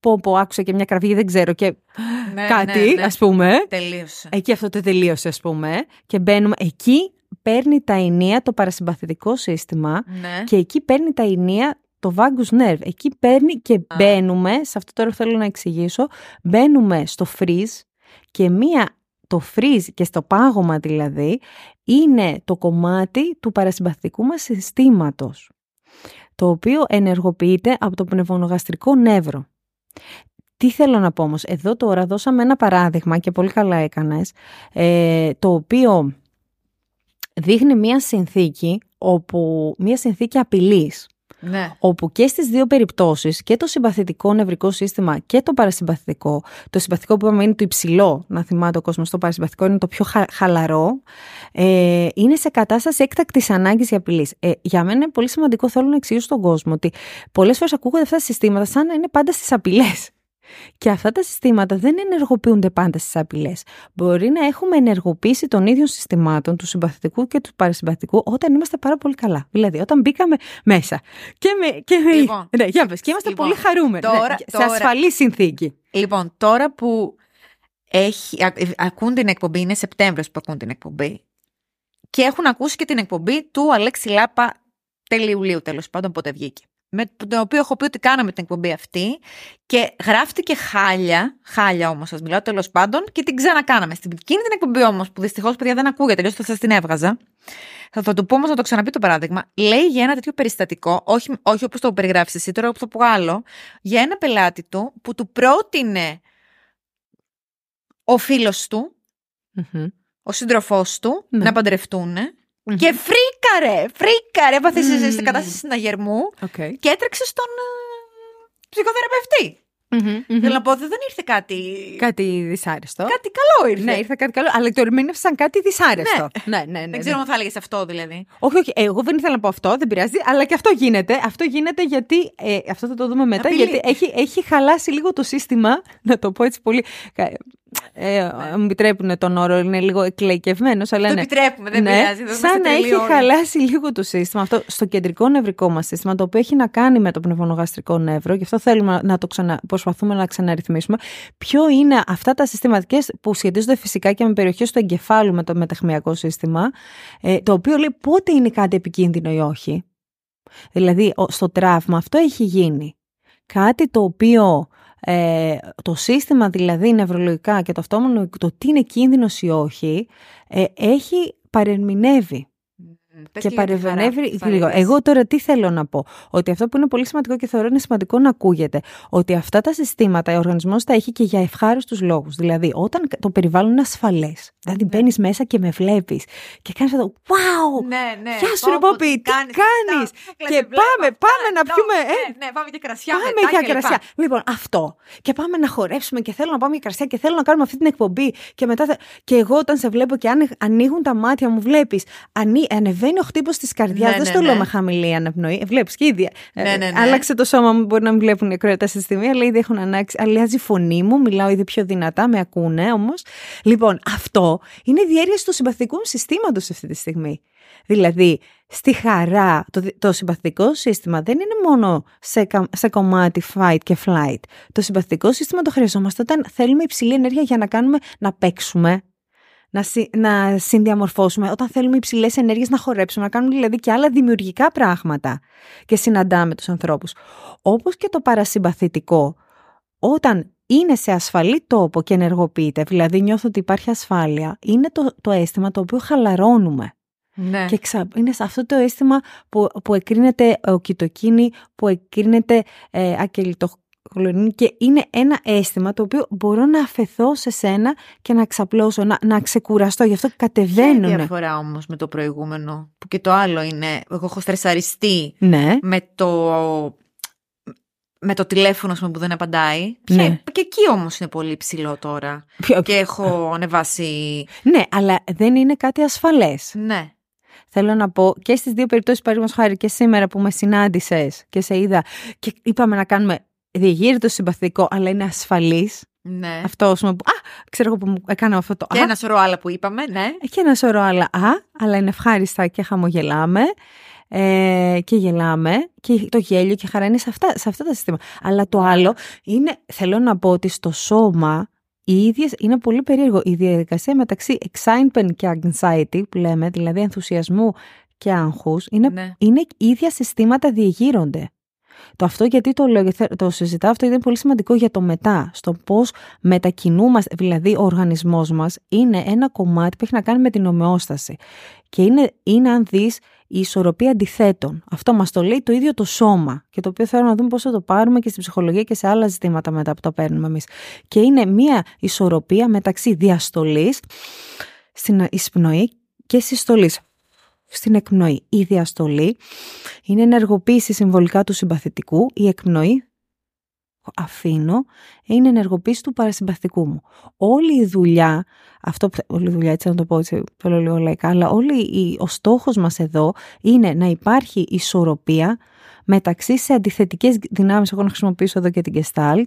Πω, πω, άκουσα και μια κραυγή, δεν ξέρω και ναι, κάτι, ναι, ναι. ας πούμε. Τελείωσε. Εκεί αυτό το τελείωσε, ας πούμε. Και μπαίνουμε. Εκεί παίρνει τα ενία το παρασυμπαθητικό σύστημα ναι. και εκεί παίρνει τα ενία το vagus nerve. Εκεί παίρνει και Α. μπαίνουμε, σε αυτό τώρα θέλω να εξηγήσω, μπαίνουμε στο freeze και μία, το freeze και στο πάγωμα δηλαδή, είναι το κομμάτι του παρασυμπαθητικού μας συστήματος. το οποίο ενεργοποιείται από το πνευμονογαστρικό νεύρο. Τι θέλω να πω όμως, εδώ τώρα δώσαμε ένα παράδειγμα και πολύ καλά έκανες, ε, το οποίο δείχνει μια συνθήκη, όπου, μια συνθήκη απειλής. Ναι. Όπου και στις δύο περιπτώσεις, και το συμπαθητικό νευρικό σύστημα και το παρασυμπαθητικό, το συμπαθητικό που είπαμε είναι το υψηλό, να θυμάται ο κόσμος, το παρασυμπαθητικό είναι το πιο χα, χαλαρό, ε, είναι σε κατάσταση έκτακτης ανάγκης για απειλής. Ε, για μένα είναι πολύ σημαντικό, θέλω να εξηγήσω στον κόσμο ότι πολλές φορές ακούγονται αυτά τα συστήματα σαν να είναι πάντα στις απειλές. Και αυτά τα συστήματα δεν ενεργοποιούνται πάντα στις απειλές. Μπορεί να έχουμε ενεργοποίηση των ίδιων συστημάτων, του συμπαθητικού και του παρασυμπαθητικού, όταν είμαστε πάρα πολύ καλά. Δηλαδή, όταν μπήκαμε μέσα και, με, και, λοιπόν, ναι, για πες, και είμαστε λοιπόν, πολύ χαρούμενοι. Τώρα, ναι, τώρα, σε ασφαλή συνθήκη. Λοιπόν, τώρα που έχει, α, ακούν την εκπομπή, είναι Σεπτέμβριος που ακούν την εκπομπή, και έχουν ακούσει και την εκπομπή του Αλέξη Λάπα τέλη Ιουλίου, τέλος πάντων, πότε βγήκε. Με τον οποίο έχω πει ότι κάναμε την εκπομπή αυτή και γράφτηκε χάλια, χάλια όμως σας μιλάω, τέλος πάντων, και την ξανακάναμε. Στην εκείνη την εκπομπή όμως, που δυστυχώς παιδιά δεν ακούγεται, τελείως θα σας την έβγαζα. Θα, θα του πω όμως να το ξαναπεί το παράδειγμα. Λέει για ένα τέτοιο περιστατικό, όχι, όχι όπως το περιγράφεις εσύ, τώρα όπως το πω άλλο, για ένα πελάτη του που του πρότεινε ο φίλος του, mm-hmm. ο σύντροφός του, mm-hmm. να παντρευτούν. Mm-hmm. Και φρίκαρε, φρίκαρε, έπαθε mm-hmm. στην κατάσταση συναγερμού okay. και έτρεξε στον ε, ψυχοθεραπευτή. Mm-hmm. Θέλω να πω ότι δεν ήρθε κάτι... Κάτι δυσάρεστο. Κάτι καλό ήρθε. Ναι, ήρθε κάτι καλό, αλλά το ερμήνευσε σαν κάτι δυσάρεστο. Ναι. Ναι, ναι, ναι, ναι. Δεν ξέρω αν θα έλεγες αυτό δηλαδή. Όχι, όχι, εγώ δεν ήθελα να πω αυτό, δεν πειράζει, αλλά και αυτό γίνεται. Αυτό γίνεται γιατί, ε, αυτό θα το δούμε μετά, απειλή. Γιατί έχει, έχει χαλάσει λίγο το σύστημα, να το πω έτσι πολύ... Ε, μου επιτρέπουν τον όρο, είναι λίγο εκλαϊκευμένος, αλλά το ναι, επιτρέπουμε, δεν ναι, πειράζει, δεν σαν να έχει όλοι. Χαλάσει λίγο το σύστημα αυτό, στο κεντρικό νευρικό μας σύστημα, το οποίο έχει να κάνει με το πνευμονογαστρικό νεύρο, γι' αυτό θέλουμε να το ξανα, προσπαθούμε να ξαναρυθμίσουμε. Ποιο είναι αυτά τα συστηματικά που σχετίζονται φυσικά και με περιοχές του εγκεφάλου, με το μεταχμιακό σύστημα, ε, το οποίο λέει πότε είναι κάτι επικίνδυνο ή όχι. Δηλαδή, στο τραύμα αυτό έχει γίνει. Κάτι το οποίο. Ε, το σύστημα δηλαδή νευρολογικά και το αυτόμονο, το τι είναι κίνδυνος ή όχι, ε, έχει παρερμηνεύει. Πες και και παρεμβαίνει λίγο. Εγώ τώρα τι θέλω να πω. Ότι αυτό που είναι πολύ σημαντικό και θεωρώ είναι σημαντικό να ακούγεται. Ότι αυτά τα συστήματα ο οργανισμός τα έχει και για ευχάριστους λόγους. Δηλαδή, όταν το περιβάλλον είναι ασφαλές. Δηλαδή, ναι. μπαίνεις μέσα και με βλέπεις και κάνεις αυτό. Wow! Ναι, ναι. Γεια σου, ρε Πόπι, τι κάνεις. Και πάμε, πάμε να πιούμε. Ναι, πάμε και κρασιά. Πάμε για κρασιά. Λοιπόν, αυτό. Και πάμε να χορέψουμε και θέλω να πάμε για κρασιά και θέλω να κάνουμε αυτή την εκπομπή. Και μετά. Και εγώ όταν σε βλέπω και ανοίγουν τα μάτια μου, βλέπεις. Βαίνει ο χτύπος της καρδιάς, ναι, δεν ναι, στο λέω ναι. με χαμηλή αναπνοή. Βλέπεις και ήδη. Ναι, ναι, ναι. Άλλαξε το σώμα μου, μπορεί να μην βλέπουν οι ακροατές στη στιγμή, αλλά ήδη έχουν ανάξει. Αλλάζει η φωνή μου, μιλάω ήδη πιο δυνατά, με ακούνε όμως. Λοιπόν, αυτό είναι η διέργεια του συμπαθητικού μου συστήματος αυτή τη στιγμή. Δηλαδή, στη χαρά, το, το συμπαθητικό σύστημα δεν είναι μόνο σε, σε κομμάτι fight και flight. Το συμπαθητικό σύστημα το χρειαζόμαστε όταν θέλουμε υψηλή ενέργεια για να κάνουμε, να παίξουμε. Να, συ, να συνδιαμορφώσουμε, όταν θέλουμε υψηλές ενέργειες να χορέψουμε, να κάνουμε δηλαδή και άλλα δημιουργικά πράγματα και συναντάμε τους ανθρώπους. Όπως και το παρασυμπαθητικό, όταν είναι σε ασφαλή τόπο και ενεργοποιείται, δηλαδή νιώθω ότι υπάρχει ασφάλεια, είναι το, το αίσθημα το οποίο χαλαρώνουμε. Ναι. Και ξα... είναι σε αυτό το αίσθημα που, που εκρίνεται ο κοιτοκίνη, που εκρίνεται ε, ακελιτοχ... Και είναι ένα αίσθημα το οποίο μπορώ να αφαιθώ σε σένα και να ξαπλώσω, να, να ξεκουραστώ. Γι' αυτό κατεβαίνουν. Έχει διαφορά όμως με το προηγούμενο, που και το άλλο είναι. Εγώ έχω στρεσαριστεί ναι. με, το, με το τηλέφωνο πούμε, που δεν απαντάει. Ναι. Και, και εκεί όμως είναι πολύ ψηλό τώρα. Ποιο... Και έχω ανεβάσει. Ναι, αλλά δεν είναι κάτι ασφαλές. Ναι. Θέλω να πω και στις δύο περιπτώσεις, παραδείγματος χάρη και σήμερα που με συνάντησες και σε είδα και είπαμε να κάνουμε. Διεγείρει το συμπαθητικό, αλλά είναι ασφαλής. Ναι. Αυτό ας πούμε, που, α, ξέρω εγώ που μου έκανα αυτό το. Και α, ένα σωρό άλλα που είπαμε, ναι. Και ένα σωρό άλλα, α, αλλά είναι ευχάριστα και χαμογελάμε. Ε, και γελάμε. Και το γέλιο και χαρά είναι σε αυτά, σε αυτά τα συστήματα. Αλλά το άλλο είναι, θέλω να πω ότι στο σώμα οι ίδιες, είναι πολύ περίεργο. Η διαδικασία μεταξύ excitement και anxiety, που λέμε, δηλαδή ενθουσιασμού και άγχους, είναι, ναι. είναι ίδια συστήματα διεγείρονται. Το αυτό γιατί το, λέω, το συζητάω, αυτό είναι πολύ σημαντικό για το μετά, στο πώς μετακινούμαστε, δηλαδή ο οργανισμός μας είναι ένα κομμάτι που έχει να κάνει με την ομεόσταση. Και είναι, είναι αν δεις, η ισορροπία αντιθέτων. Αυτό μας το λέει το ίδιο το σώμα, και το οποίο θέλω να δούμε πώς θα το πάρουμε και στην ψυχολογία και σε άλλα ζητήματα μετά που τα παίρνουμε εμείς. Και είναι μια ισορροπία μεταξύ διαστολής στην εισπνοή και συστολής στην εκπνοή. Η διαστολή είναι ενεργοποίηση συμβολικά του συμπαθητικού, η εκπνοή, αφήνω, είναι ενεργοποίηση του παρασυμπαθητικού μου. Όλη η δουλειά, αυτό, όλη η δουλειά, έτσι να το πω, έτσι, το λέω λίγο λαϊκά, αλλά όλη η, ο στόχος μας εδώ είναι να υπάρχει ισορροπία μεταξύ σε αντιθετικές δυνάμεις, εγώ να χρησιμοποιήσω εδώ και την Gestalt,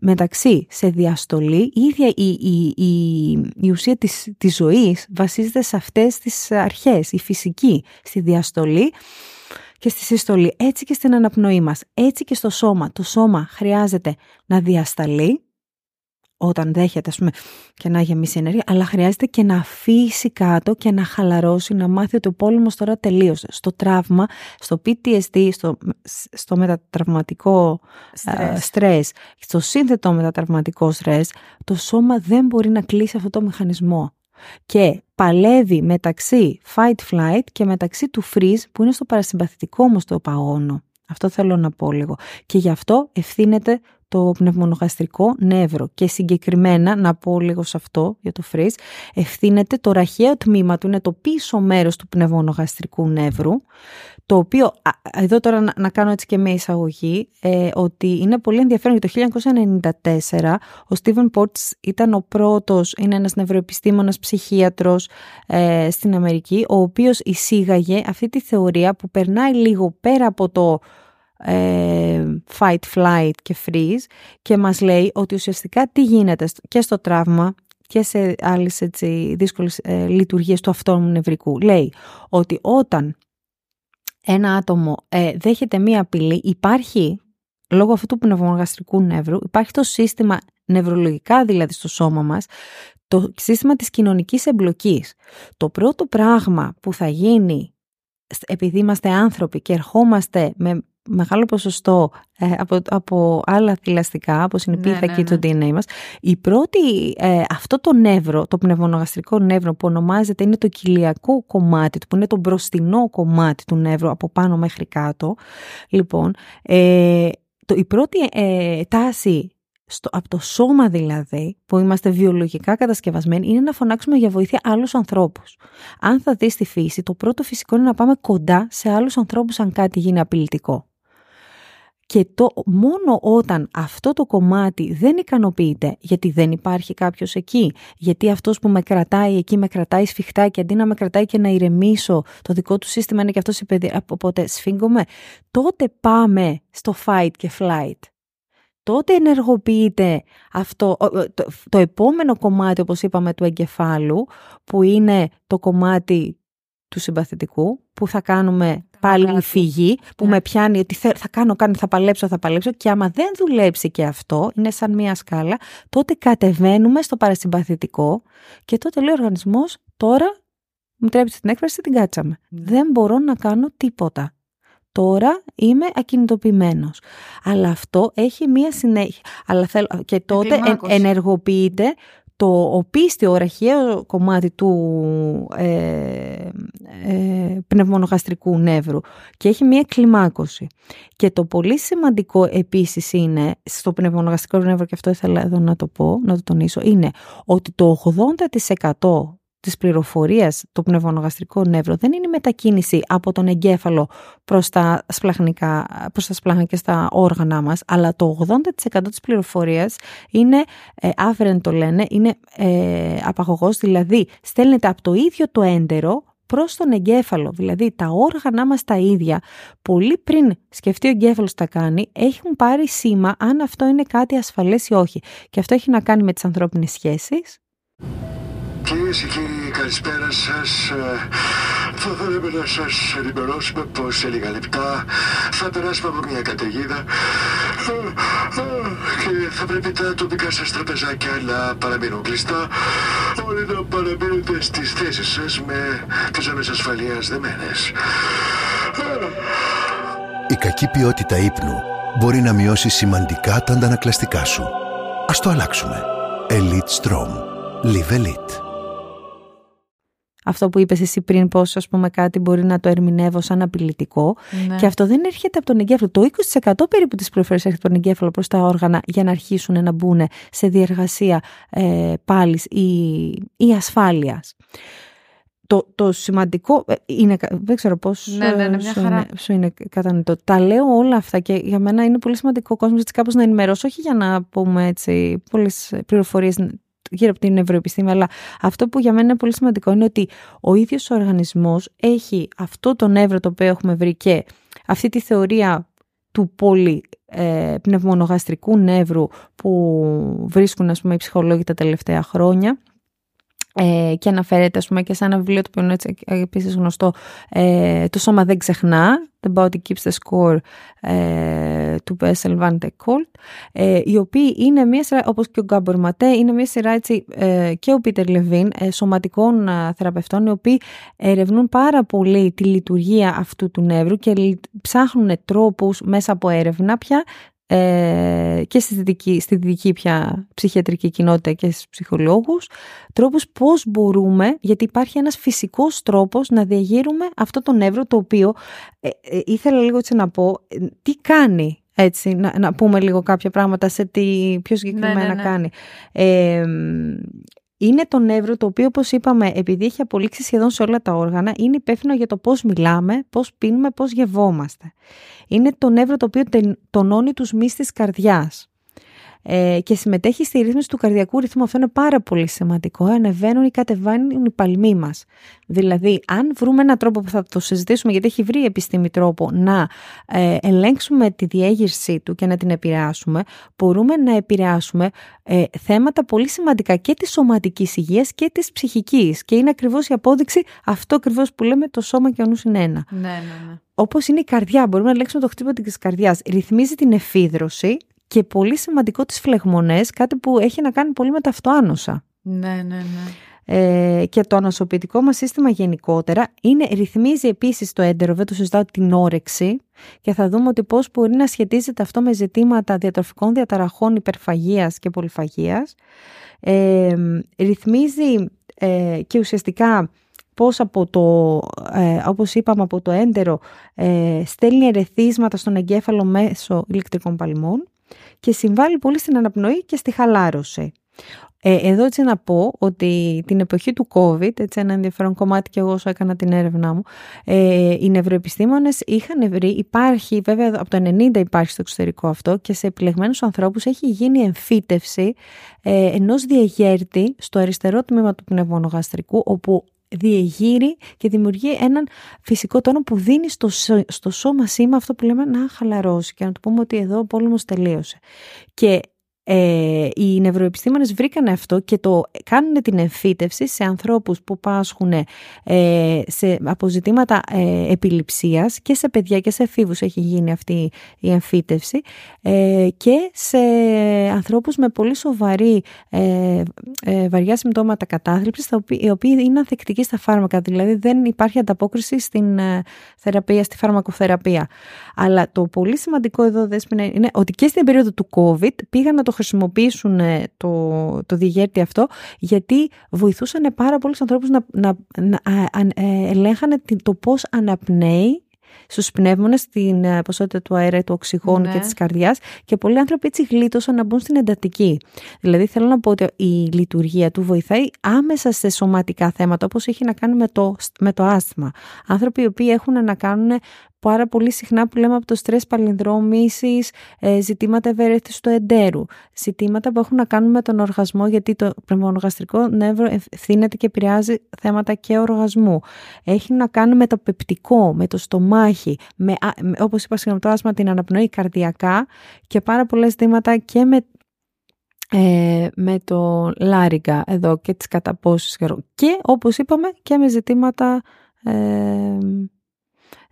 μεταξύ σε διαστολή, η ίδια η, η, η, η ουσία της, της ζωής βασίζεται σε αυτές τις αρχές, η φυσική, στη διαστολή και στη συστολή, έτσι και στην αναπνοή μας, έτσι και στο σώμα. Το σώμα χρειάζεται να διασταλεί όταν δέχεται, ας πούμε, και να γεμίσει ενέργεια, αλλά χρειάζεται και να αφήσει κάτω και να χαλαρώσει, να μάθει ότι ο πόλεμος τώρα τελείωσε. Στο τραύμα, στο πι τι ες ντι, στο, στο μετατραυματικό στρες, uh, στο σύνθετο μετατραυματικό στρες, το σώμα δεν μπορεί να κλείσει αυτό το μηχανισμό. Και παλεύει μεταξύ fight-flight και μεταξύ του freeze που είναι στο παρασυμπαθητικό μου στο παγόνο. Αυτό θέλω να πω λίγο. Και γι' αυτό ευθύνεται το πνευμονογαστρικό νεύρο. Και συγκεκριμένα, να πω λίγο σε αυτό για το freeze, ευθύνεται το ραχαίο τμήμα του, είναι το πίσω μέρος του πνευμονογαστρικού νεύρου, το οποίο, εδώ τώρα να, να κάνω έτσι και μια εισαγωγή, ε, ότι είναι πολύ ενδιαφέρον γιατί το χίλια εννιακόσια ενενήντα τέσσερα ο Stephen Portis ήταν ο πρώτος, είναι ένας νευροεπιστήμονας ψυχίατρος ε, στην Αμερική, ο οποίος εισήγαγε αυτή τη θεωρία που περνάει λίγο πέρα από το fight, flight και freeze και μας λέει ότι ουσιαστικά τι γίνεται και στο τραύμα και σε άλλες έτσι, δύσκολες ε, λειτουργίες του αυτόνομου νευρικού. Λέει ότι όταν ένα άτομο ε, δέχεται μία απειλή, υπάρχει λόγω αυτού του πνευμονογαστρικού νεύρου, υπάρχει το σύστημα νευρολογικά δηλαδή στο σώμα μας, το σύστημα της κοινωνικής εμπλοκής. Το πρώτο πράγμα που θα γίνει, επειδή είμαστε άνθρωποι και ερχόμαστε με μεγάλο ποσοστό ε, από, από άλλα θηλαστικά, όπως είναι η πίθα και το ντι εν έι μας, η πρώτη, ε, αυτό το νεύρο, το πνευμονογαστρικό νεύρο που ονομάζεται, είναι το κοιλιακό κομμάτι του, που είναι το μπροστινό κομμάτι του νεύρου από πάνω μέχρι κάτω. Λοιπόν, ε, το, η πρώτη ε, τάση στο, από το σώμα δηλαδή, που είμαστε βιολογικά κατασκευασμένοι, είναι να φωνάξουμε για βοήθεια άλλους ανθρώπους. Αν θα δεις τη φύση, το πρώτο φυσικό είναι να πάμε κοντά σε άλλους ανθρώπους αν κάτι γίνει απειλητικό. Και το, μόνο όταν αυτό το κομμάτι δεν ικανοποιείται, γιατί δεν υπάρχει κάποιος εκεί, γιατί αυτός που με κρατάει εκεί με κρατάει σφιχτά και αντί να με κρατάει και να ηρεμήσω, το δικό του σύστημα είναι και αυτός υπεδιά, οπότε σφίγγομαι, τότε πάμε στο fight και flight. Τότε ενεργοποιείται αυτό, το, το επόμενο κομμάτι, όπως είπαμε, του εγκεφάλου, που είναι το κομμάτι του συμπαθητικού, που θα κάνουμε πάλι φυγή, που yeah. με πιάνει ότι θα, θα κάνω, κάνω, θα παλέψω, θα παλέψω, και άμα δεν δουλέψει και αυτό, είναι σαν μία σκάλα, τότε κατεβαίνουμε στο παρασυμπαθητικό και τότε λέει ο οργανισμός, τώρα, μου τρέψει την έκφραση, την κάτσαμε. Mm. Δεν μπορώ να κάνω τίποτα. Τώρα είμαι ακινητοποιημένος. Αλλά αυτό έχει μία συνέχεια. Αλλά θέλω... Και τότε εν, ενεργοποιείται το οπίστιο ραχαίο κομμάτι του ε, ε, πνευμονογαστρικού νεύρου. Και έχει μία κλιμάκωση. Και το πολύ σημαντικό επίσης είναι, στο πνευμονογαστρικό νεύρο, και αυτό ήθελα εδώ να το πω, να το τονίσω, είναι ότι το ογδόντα τοις εκατό της πληροφορίας, το πνευμονογαστρικό νεύρο, δεν είναι η μετακίνηση από τον εγκέφαλο προς τα σπλαχνικά, προς τα σπλάχνα και στα όργανα μας, αλλά το ογδόντα τοις εκατό της πληροφορίας είναι, ε, άφερεν το λένε, είναι ε, απαγωγός, δηλαδή στέλνεται από το ίδιο το έντερο προς τον εγκέφαλο, δηλαδή τα όργανα μας τα ίδια, πολύ πριν σκεφτεί ο εγκέφαλος τα κάνει, έχουν πάρει σήμα αν αυτό είναι κάτι ασφαλές ή όχι. Και αυτό έχει να κάνει με τις ανθρώπινες σχέσεις. Κυρίες και κύριοι, καλησπέρα σας. Θα θέλαμε να σας ενημερώσουμε πως σε λίγα λεπτά θα περάσουμε από μια καταιγίδα και θα πρέπει τα τοπικά σας τραπεζάκια να παραμείνουν κλειστά. Όλοι να παραμείνετε στις θέσεις σας με τις ζώνες ασφαλείας δεμένες. Η κακή ποιότητα ύπνου μπορεί να μειώσει σημαντικά τα αντανακλαστικά σου. Ας το αλλάξουμε. Elite Strom. Live Elite. αυτό που είπες εσύ πριν, πως ας πούμε κάτι μπορεί να το ερμηνεύω σαν απειλητικό. Ναι. Και αυτό δεν έρχεται από τον εγκέφαλο. Το είκοσι τοις εκατό περίπου της πληροφορίας έρχεται από τον εγκέφαλο προς τα όργανα για να αρχίσουν να μπουν σε διεργασία ε, πάλης ή, ή ασφάλειας. Το, το σημαντικό είναι, δεν ξέρω πώς ναι, ναι, ναι, σου, είναι, σου είναι κατανοητό. Τα λέω όλα αυτά και για μένα είναι πολύ σημαντικό ο κόσμος έτσι κάπως να ενημερώσει, όχι για να πούμε έτσι πολλές πληροφορίες γύρω από την νευροεπιστήμη, αλλά αυτό που για μένα είναι πολύ σημαντικό είναι ότι ο ίδιος ο οργανισμός έχει αυτό το νεύρο το οποίο έχουμε βρει και αυτή τη θεωρία του πολύ ε, πνευμονογαστρικού νεύρου που βρίσκουν ας πούμε οι ψυχολόγοι τα τελευταία χρόνια. Ε, και αναφέρεται ας πούμε και σε ένα βιβλίο το οποίο είναι επίσης γνωστό, ε, το σώμα δεν ξεχνά, The Body Keeps the Score, ε, του Bessel van der Kolk, ε, οι οποίοι είναι μια σειρά, όπως και ο Γκάμπορ Ματέ, είναι μια σειρά έτσι, ε, και ο Πίτερ Λεβίν, ε, σωματικών ε, θεραπευτών, οι οποίοι ερευνούν πάρα πολύ τη λειτουργία αυτού του νεύρου και ψάχνουν τρόπους μέσα από έρευνα πια Ε, και στη δυτική, στη δυτική πια ψυχιατρική κοινότητα και στους ψυχολόγους τρόπους πώς μπορούμε, γιατί υπάρχει ένας φυσικός τρόπος να διαγείρουμε αυτό το νεύρο, το οποίο ε, ε, ήθελα λίγο έτσι να πω ε, τι κάνει, έτσι να, να πούμε λίγο κάποια πράγματα σε τι πιο συγκεκριμένα ναι, ναι, ναι. κάνει. ε, Είναι το νεύρο το οποίο, όπως είπαμε, επειδή έχει απολύξει σχεδόν σε όλα τα όργανα, είναι υπεύθυνο για το πώς μιλάμε, πώς πίνουμε, πώς γευόμαστε. Είναι το νεύρο το οποίο τονώνει τους μυς της καρδιάς ε, και συμμετέχει στη ρύθμιση του καρδιακού ρυθμού. Αυτό είναι πάρα πολύ σημαντικό. Ανεβαίνουν ή κατεβαίνουν οι παλμοί μας. Δηλαδή, αν βρούμε έναν τρόπο που θα το συζητήσουμε, γιατί έχει βρει η επιστήμη τρόπο να ε, ελέγξουμε τη διέγερση του και να την επηρεάσουμε, μπορούμε να επηρεάσουμε ε, θέματα πολύ σημαντικά και της σωματικής υγείας και της ψυχικής. Και είναι ακριβώς η απόδειξη αυτό ακριβώς που λέμε το σώμα και ο νους είναι ένα. Ναι, ναι, ναι. Όπως είναι η καρδιά, μπορούμε να ελέγξουμε το χτύπημα της καρδιάς. Ρυθμίζει την εφίδρωση και πολύ σημαντικό τις φλεγμονές, κάτι που έχει να κάνει πολύ με τα αυτοάνοσα. Ναι, ναι, ναι. Ε, και το ανασωπητικό μας σύστημα γενικότερα είναι, ρυθμίζει επίσης το έντερο, δεν το συζητάω, την όρεξη, και θα δούμε ότι πώς μπορεί να σχετίζεται αυτό με ζητήματα διατροφικών διαταραχών, υπερφαγίας και πολυφαγίας. Ε, ρυθμίζει ε, και ουσιαστικά πώς από το, ε, όπως είπαμε, από το έντερο ε, στέλνει ερεθίσματα στον εγκέφαλο μέσω ηλεκτρικών παλμών και συμβάλλει πολύ στην αναπνοή και στη χαλάρωση. Εδώ έτσι να πω ότι την εποχή του COVID, έτσι ένα ενδιαφέρον κομμάτι και εγώ όσο έκανα την έρευνά μου, ε, οι νευροεπιστήμονες είχαν βρει, υπάρχει βέβαια από το ενενήντα υπάρχει στο εξωτερικό αυτό, και σε επιλεγμένους ανθρώπους έχει γίνει εμφύτευση ε, ενός διεγέρτη στο αριστερό τμήμα του πνευμονογαστρικού, όπου διεγείρει και δημιουργεί έναν φυσικό τόνο που δίνει στο, στο σώμα σήμα αυτό που λέμε να χαλαρώσει και να του πούμε ότι εδώ ο πόλεμος τελείωσε. Και Ε, οι νευροεπιστήμονες βρήκαν αυτό και το κάνουν την εμφύτευση σε ανθρώπους που πάσχουν ε, σε αποζητήματα ε, επιληψίας, και σε παιδιά και σε εφήβους έχει γίνει αυτή η εμφύτευση, ε, και σε ανθρώπους με πολύ σοβαρή ε, ε, βαριά συμπτώματα κατάθλιψης, οι οποίοι είναι ανθεκτικοί στα φάρμακα, δηλαδή δεν υπάρχει ανταπόκριση στην ε, θεραπεία, στη φαρμακοθεραπεία. Αλλά το πολύ σημαντικό εδώ, Δέσποινα, είναι ότι και στην περίοδο του COVID πήγαν να το χρησιμοποιήσουν το, το διεγέρτη αυτό, γιατί βοηθούσαν πάρα πολλούς ανθρώπους να, να, να ε, ελέγχανε το πώς αναπνέει στους πνεύμονες, στην ποσότητα του αέρα, του οξυγόνου, ναι, και της καρδιάς, και πολλοί άνθρωποι έτσι γλίτωσαν να μπουν στην εντατική. Δηλαδή θέλω να πω ότι η λειτουργία του βοηθάει άμεσα σε σωματικά θέματα, όπως έχει να κάνει με το, με το άσθμα. Άνθρωποι οι οποίοι έχουν να κάνουν πάρα πολύ συχνά που λέμε από το στρες, παλινδρόμησης, ζητήματα ευερέθησης του εντέρου, ζητήματα που έχουν να κάνουν με τον οργασμό, γιατί το πνευμονογαστρικό νεύρο ευθύνεται και επηρεάζει θέματα και οργασμού. Έχει να κάνει με το πεπτικό, με το στομάχι, με, όπως είπα συγγνώμη, το άσμα, την αναπνοή, καρδιακά και πάρα πολλά ζητήματα και με, ε, με το λάριγκα εδώ και τις καταπόσεις, και όπως είπαμε και με ζητήματα ε,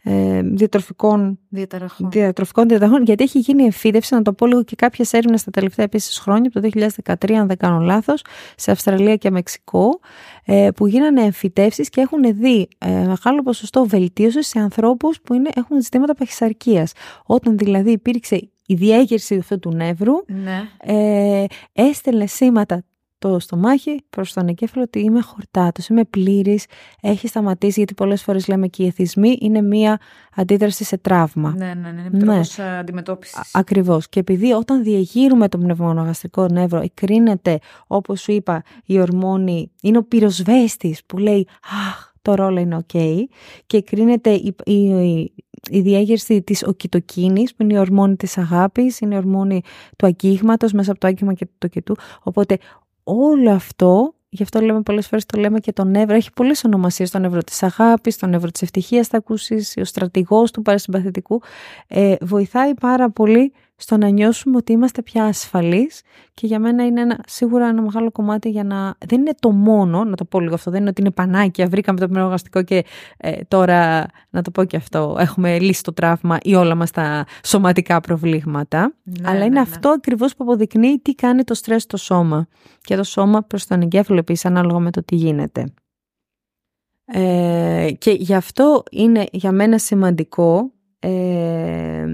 Ε, διατροφικών διαταραχών. διατροφικών διαταραχών, γιατί έχει γίνει εμφύτευση, να το πω λίγο, και κάποιες έρευνες τα τελευταία επίσης χρόνια, από το δύο χιλιάδες δεκατρία αν δεν κάνω λάθος, σε Αυστραλία και Μεξικό, ε, που γίνανε εμφυτεύσεις και έχουν δει ε, μεγάλο ποσοστό βελτίωση σε ανθρώπους που είναι, έχουν ζητήματα παχυσαρκίας, όταν δηλαδή υπήρξε η διέγερση αυτού του νεύρου, ναι, ε, έστελνε σήματα το στομάχι προς τον εγκέφαλο ότι είμαι χορτάτος, είμαι πλήρης, έχει σταματήσει, γιατί πολλές φορές λέμε και οι εθισμοί είναι μία αντίδραση σε τραύμα. Ναι, ναι, ναι, είναι τρόπος ναι. αντιμετώπισης. Ακριβώς. Και επειδή όταν διεγείρουμε το πνευμονογαστρικό νεύρο, εκρίνεται, όπως σου είπα, η ορμόνη, είναι ο πυροσβέστης που λέει «Αχ, το ρόλο είναι οκ», okay, και εκρίνεται η, η, η, η διέγερση της οκυτοκίνης, που είναι η ορμόνη της αγάπης, είναι η ορμόνη του αγγίγματος, μέσα από το άγγιγμα και το κοιτού. Οπότε όλο αυτό, γι' αυτό λέμε πολλές φορές, το λέμε και το νεύρο, έχει πολλές ονομασίες, το νεύρο της αγάπης, το νεύρο της ευτυχίας, θα ακούσεις, ο στρατηγός του παρασυμπαθητικού, ε, βοηθάει πάρα πολύ στο να νιώσουμε ότι είμαστε πια ασφαλείς, και για μένα είναι ένα, σίγουρα ένα μεγάλο κομμάτι για να... Δεν είναι το μόνο, να το πω λίγο αυτό, δεν είναι ότι είναι πανάκια, βρήκαμε το πνευμονογαστρικό και ε, τώρα, να το πω και αυτό, έχουμε λύσει το τραύμα ή όλα μας τα σωματικά προβλήματα. Ναι, αλλά είναι ναι, ναι. αυτό ακριβώς που αποδεικνύει τι κάνει το στρες στο σώμα. Και το σώμα προς τον εγκέφαλο επίσης, ανάλογα με το τι γίνεται. Ε, και γι' αυτό είναι για μένα σημαντικό... Ε,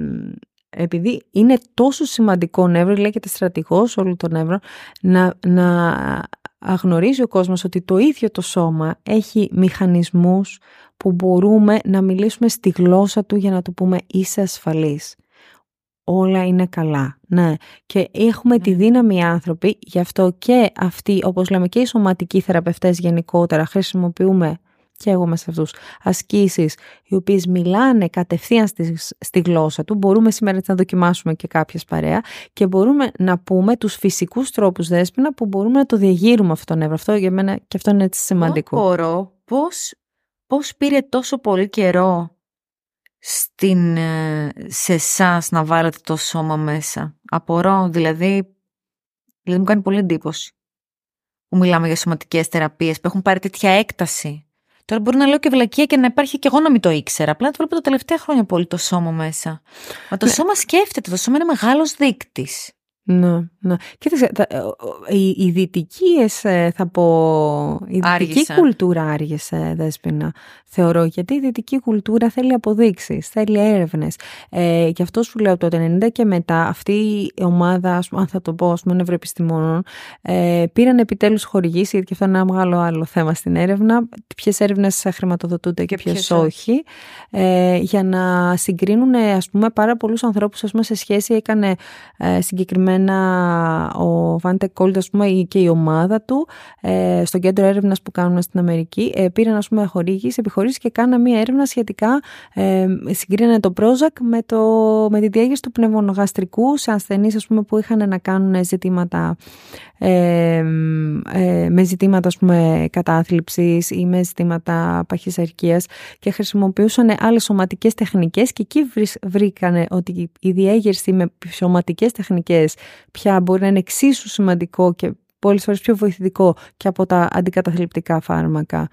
επειδή είναι τόσο σημαντικό νεύρο, λέγεται στρατηγός όλο το νεύρο, να, να αγνωρίζει ο κόσμος ότι το ίδιο το σώμα έχει μηχανισμούς που μπορούμε να μιλήσουμε στη γλώσσα του για να του πούμε είσαι ασφαλής. Όλα είναι καλά. Ναι. Και έχουμε ναι. τη δύναμη άνθρωποι, γι' αυτό και αυτοί, όπως λέμε, και οι σωματικοί θεραπευτές γενικότερα χρησιμοποιούμε, και εγώ μέσα σε αυτούς, ασκήσεις οι οποίες μιλάνε κατευθείαν στη, στη γλώσσα του. Μπορούμε σήμερα να δοκιμάσουμε και κάποιες παρέα και μπορούμε να πούμε τους φυσικούς τρόπους, Δέσποινα, που μπορούμε να το διεγείρουμε αυτό το νεύρο. Αυτό για μένα και αυτό είναι έτσι σημαντικό. Δεν μπορώ πώς, πώς πήρε τόσο πολύ καιρό στην, σε εσάς να βάλετε το σώμα μέσα. Απορώ, δηλαδή, δηλαδή μου κάνει πολύ εντύπωση που μιλάμε για σωματικές θεραπείες που έχουν πάρει τέτοια έκταση. Τώρα μπορεί να λέω και βλακεία και να υπάρχει και εγώ να μην το ήξερα. Απλά το βλέπω τα τελευταία χρόνια πολύ το σώμα μέσα. Μα το ναι. σώμα σκέφτεται, το σώμα είναι μεγάλος δείκτης. Ναι, ναι. Κοίταξε, οι, οι δυτικές, θα πω, η άργησε. δυτική κουλτούρα άργησε, Δέσποινα, θεωρώ. Γιατί η δυτική κουλτούρα θέλει αποδείξεις, θέλει έρευνες. Ε, γι' αυτό σου λέω, το ενενήντα και μετά αυτή η ομάδα, ας, αν θα το πω, ας πούμε, νευροεπιστημόνων, ε, πήραν επιτέλους χορηγήσεις, γιατί και αυτό είναι ένα μεγάλο άλλο θέμα στην έρευνα. Ποιες έρευνες χρηματοδοτούνται και, και ποιες όχι. Ε, για να συγκρίνουν, ας πούμε, πάρα πολλούς ανθρώπους, ας πούμε, σε σχέση, έκανε ε, συγκεκριμένα. Ο Βάντε Κόλτ, ας πούμε, και η ομάδα του στο κέντρο έρευνας που κάνουν στην Αμερική, πήραν, ας πούμε, χορήγηση, επιχορήγηση και κάναν μία έρευνα σχετικά, συγκρίνανε το Prozac με, το, με τη διέγερση του πνευμονογαστρικού σε ασθενείς, ας πούμε, που είχαν να κάνουν ζητήματα ε, με ζητήματα, ας πούμε, κατάθλιψης ή με ζητήματα παχυσαρκίας, και χρησιμοποιούσαν άλλες σωματικές τεχνικές, και εκεί βρήκανε ότι η διέγερση με σωματικές τεχνικές πια μπορεί να είναι εξίσου σημαντικό και πολλές φορές πιο βοηθητικό και από τα αντικαταθλιπτικά φάρμακα.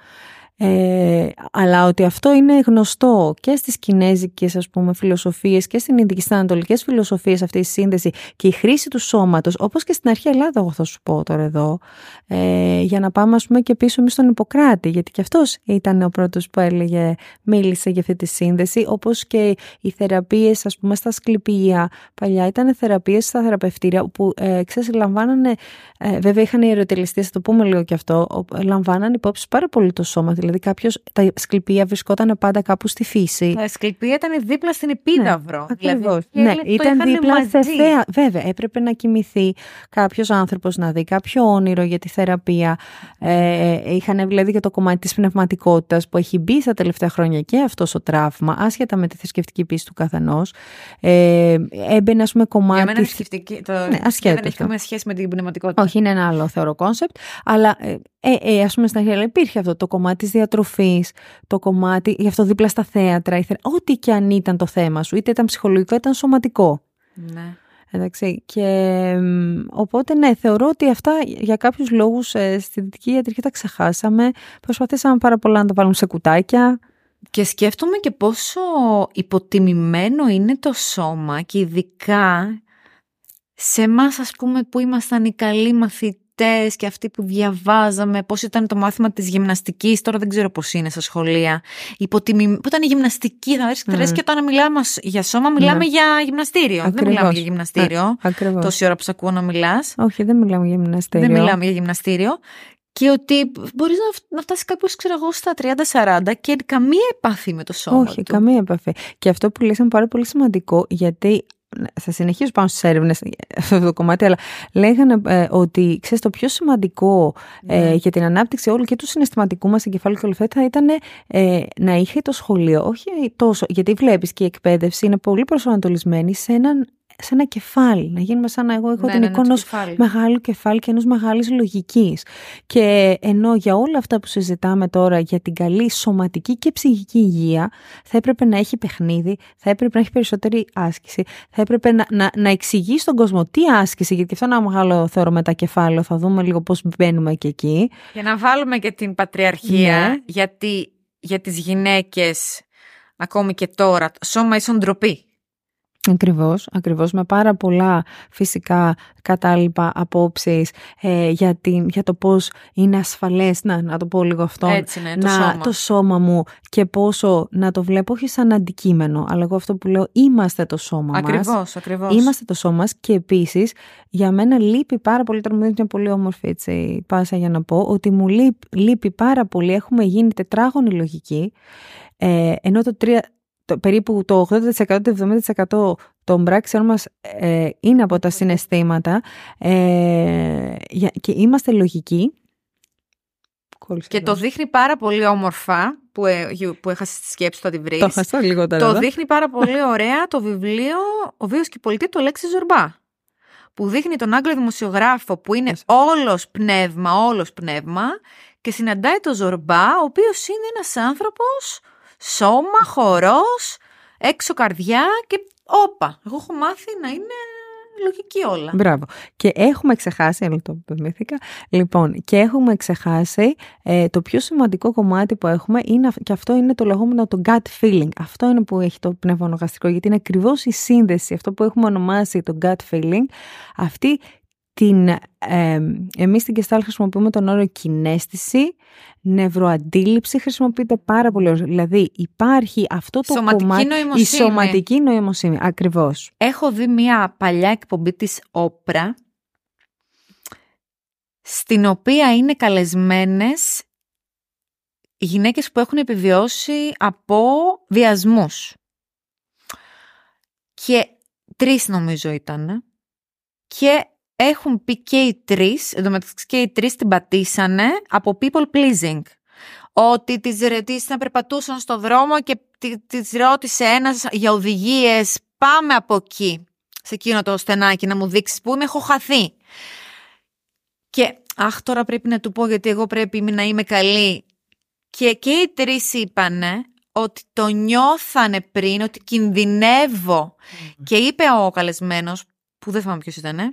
Ε, αλλά ότι αυτό είναι γνωστό και στις κινέζικες, ας πούμε, φιλοσοφίες και στην ειδική, στις ανατολικές φιλοσοφίες, αυτή η σύνδεση και η χρήση του σώματος, όπως και στην αρχαία Ελλάδα, εγώ θα σου πω τώρα εδώ, ε, για να πάμε, ας πούμε, και πίσω εμείς στον Ιπποκράτη, γιατί και αυτός ήταν ο πρώτος που έλεγε, μίλησε για αυτή τη σύνδεση, όπως και οι θεραπείες, ας πούμε, στα Ασκληπία παλιά ήταν θεραπείες στα θεραπευτήρια που ε, ξέρεις, λαμβάνανε, ε, βέβαια είχαν ιεροτελεστίες, θα το πούμε λίγο και αυτό, λαμβάνανε υπόψη πάρα πολύ το σώμα. Δηλαδή, κάποιος, τα Ασκληπία βρισκόταν πάντα κάπου στη φύση. Τα Ασκληπία ήταν δίπλα στην Επίδαυρο. Ναι, δηλαδή, ναι, ήταν δίπλα σε θέα. Βέβαια, έπρεπε να κοιμηθεί κάποιος άνθρωπος, να δει κάποιο όνειρο για τη θεραπεία. Ε, είχαν δηλαδή και το κομμάτι της πνευματικότητας που έχει μπει στα τελευταία χρόνια και αυτός ο τραύμα, άσχετα με τη θρησκευτική πίστη του καθενός. Ε, έμπαινε, ας πούμε, κομμάτι. Για μένα θρησκευτική. Το... Ναι, ασχέτως. Δεν έχει καμία σχέση με την πνευματικότητα. Όχι, είναι ένα άλλο, θεωρώ, κόνσεπτ. Αλλά ε, ε, ας πούμε, στην αρχή υπήρχε αυτό το κομμάτι της διατροφής, το κομμάτι, γι' αυτό δίπλα στα θέατρα, ό,τι και αν ήταν το θέμα σου, είτε ήταν ψυχολογικό, ήταν σωματικό. Ναι. Εντάξει, και οπότε ναι, θεωρώ ότι αυτά για κάποιους λόγους ε, στη δυτική ιατρική τα ξεχάσαμε, προσπαθήσαμε πάρα πολλά να τα βάλουμε σε κουτάκια. Και σκέφτομαι και πόσο υποτιμημένο είναι το σώμα, και ειδικά σε εμάς, ας πούμε, που ήμασταν οι καλοί μαθητές, αθλητές και αυτοί που διαβάζαμε, πώς ήταν το μάθημα της γυμναστικής, τώρα δεν ξέρω πώς είναι στα σχολεία. Υποτιμη... Που ήταν η γυμναστική, θα mm. και όταν μιλάμε για σώμα, μιλάμε yeah. για γυμναστήριο. Ακριβώς. Δεν μιλάμε για γυμναστήριο. Ακριβώς. Τόση ώρα που σ' ακούω να μιλάς. Όχι, δεν μιλάμε για γυμναστήριο. Δεν μιλάμε για γυμναστήριο. Και ότι μπορείς να φτάσεις κάποιος, ξέρω εγώ, στα τριάντα σαράντα και καμία επαφή με το σώμα. Όχι, του. καμία επαφή. Και αυτό που λες είναι πάρα πολύ σημαντικό, γιατί θα συνεχίσω πάνω στις έρευνες αυτό το κομμάτι, αλλά λέγανε ε, ότι ξέρεις, το πιο σημαντικό ε, yeah. για την ανάπτυξη όλου και του συναισθηματικού μας εγκεφάλου και όλα αυτά θα ήταν ε, να είχε το σχολείο. Όχι τόσο, γιατί βλέπεις και η εκπαίδευση είναι πολύ προσανατολισμένη σε έναν. Σε ένα κεφάλι, να γίνουμε σαν να εγώ έχω ναι, την ναι, εικόνα ενός μεγάλου κεφάλι και ενός μεγάλης λογικής. Και ενώ για όλα αυτά που συζητάμε τώρα για την καλή σωματική και ψυχική υγεία, θα έπρεπε να έχει παιχνίδι, θα έπρεπε να έχει περισσότερη άσκηση, θα έπρεπε να, να, να εξηγεί στον κόσμο τι άσκηση, γιατί αυτό είναι ένα μεγάλο θεωρώ μετά κεφάλαιο, θα δούμε λίγο πώς μπαίνουμε και εκεί. Για να βάλουμε και την πατριαρχία, yeah. γιατί για τις γυναίκες, ακόμη και τώρα, σώμα ίσον ντροπή. Ακριβώς, ακριβώς, με πάρα πολλά φυσικά κατάλοιπα απόψεις ε, για, την, για το πώς είναι ασφαλές, να, να το πω λίγο αυτό, έτσι είναι, το, να, σώμα. το σώμα μου και πόσο να το βλέπω όχι σαν αντικείμενο, αλλά εγώ αυτό που λέω είμαστε το σώμα ακριβώς, μας. Ακριβώς. Είμαστε το σώμα μας και επίσης για μένα λείπει πάρα πολύ, τώρα μου δίνει μια πολύ όμορφη έτσι, πάσα για να πω, ότι μου λείπει, λείπει πάρα πολύ, έχουμε γίνει τετράγωνη λογική, ε, ενώ το τρία... Το, περίπου το ογδόντα τοις εκατό, το εβδομήντα τοις εκατό των πράξεων μας ε, είναι από τα συναισθήματα ε, και είμαστε λογικοί. Και το δείχνει πάρα πολύ όμορφα, που, ε, που έχασες τη σκέψη, θα τη βρεις. Το χαστώ λίγο τώρα. Το εδώ. δείχνει πάρα πολύ ωραία το βιβλίο «Ο βίος και η πολιτεία» του Αλέξη Ζορμπά, που δείχνει τον Άγγλο δημοσιογράφο που είναι όλος πνεύμα, όλος πνεύμα και συναντάει τον Ζορμπά, ο οποίος είναι ένας άνθρωπος σώμα, χορός, έξω καρδιά και όπα. Εγώ έχω μάθει να είναι λογική όλα. Μπράβο. Και έχουμε ξεχάσει, αλλά το πεμήθηκα, λοιπόν, και έχουμε ξεχάσει ε, το πιο σημαντικό κομμάτι που έχουμε είναι, και αυτό είναι το λεγόμενο το gut feeling. Αυτό είναι που έχει το πνευμονογαστικό, γιατί είναι ακριβώς η σύνδεση, αυτό που έχουμε ονομάσει το gut feeling, αυτή την, ε, εμείς στην Gestalt χρησιμοποιούμε τον όρο «κινέστηση», νευροαντίληψη χρησιμοποιείται πάρα πολύ. Δηλαδή υπάρχει αυτό το σωματική κομμάτι, νοημοσύνη. η σωματική νοημοσύνη. Ακριβώς. Έχω δει μια παλιά εκπομπή της Όπρα, στην οποία είναι καλεσμένες γυναίκες που έχουν επιβιώσει από βιασμούς. Και τρεις νομίζω ήταν. Και... Έχουν πει και οι τρεις, εντωμεταξύ και οι τρεις την πατήσανε από people pleasing. Ότι τις ρετήσεις να περπατούσαν στο δρόμο και τις ρώτησε ένας για οδηγίες, πάμε από εκεί, σε εκείνο το στενάκι να μου δείξεις που είμαι, έχω χαθεί. Και αχ τώρα πρέπει να του πω γιατί εγώ πρέπει να είμαι καλή. Και, και οι τρεις είπανε ότι το νιώθανε πριν, ότι κινδυνεύω. Mm. Και είπε ο καλεσμένος, που δεν θυμάμαι ποιος ήτανε,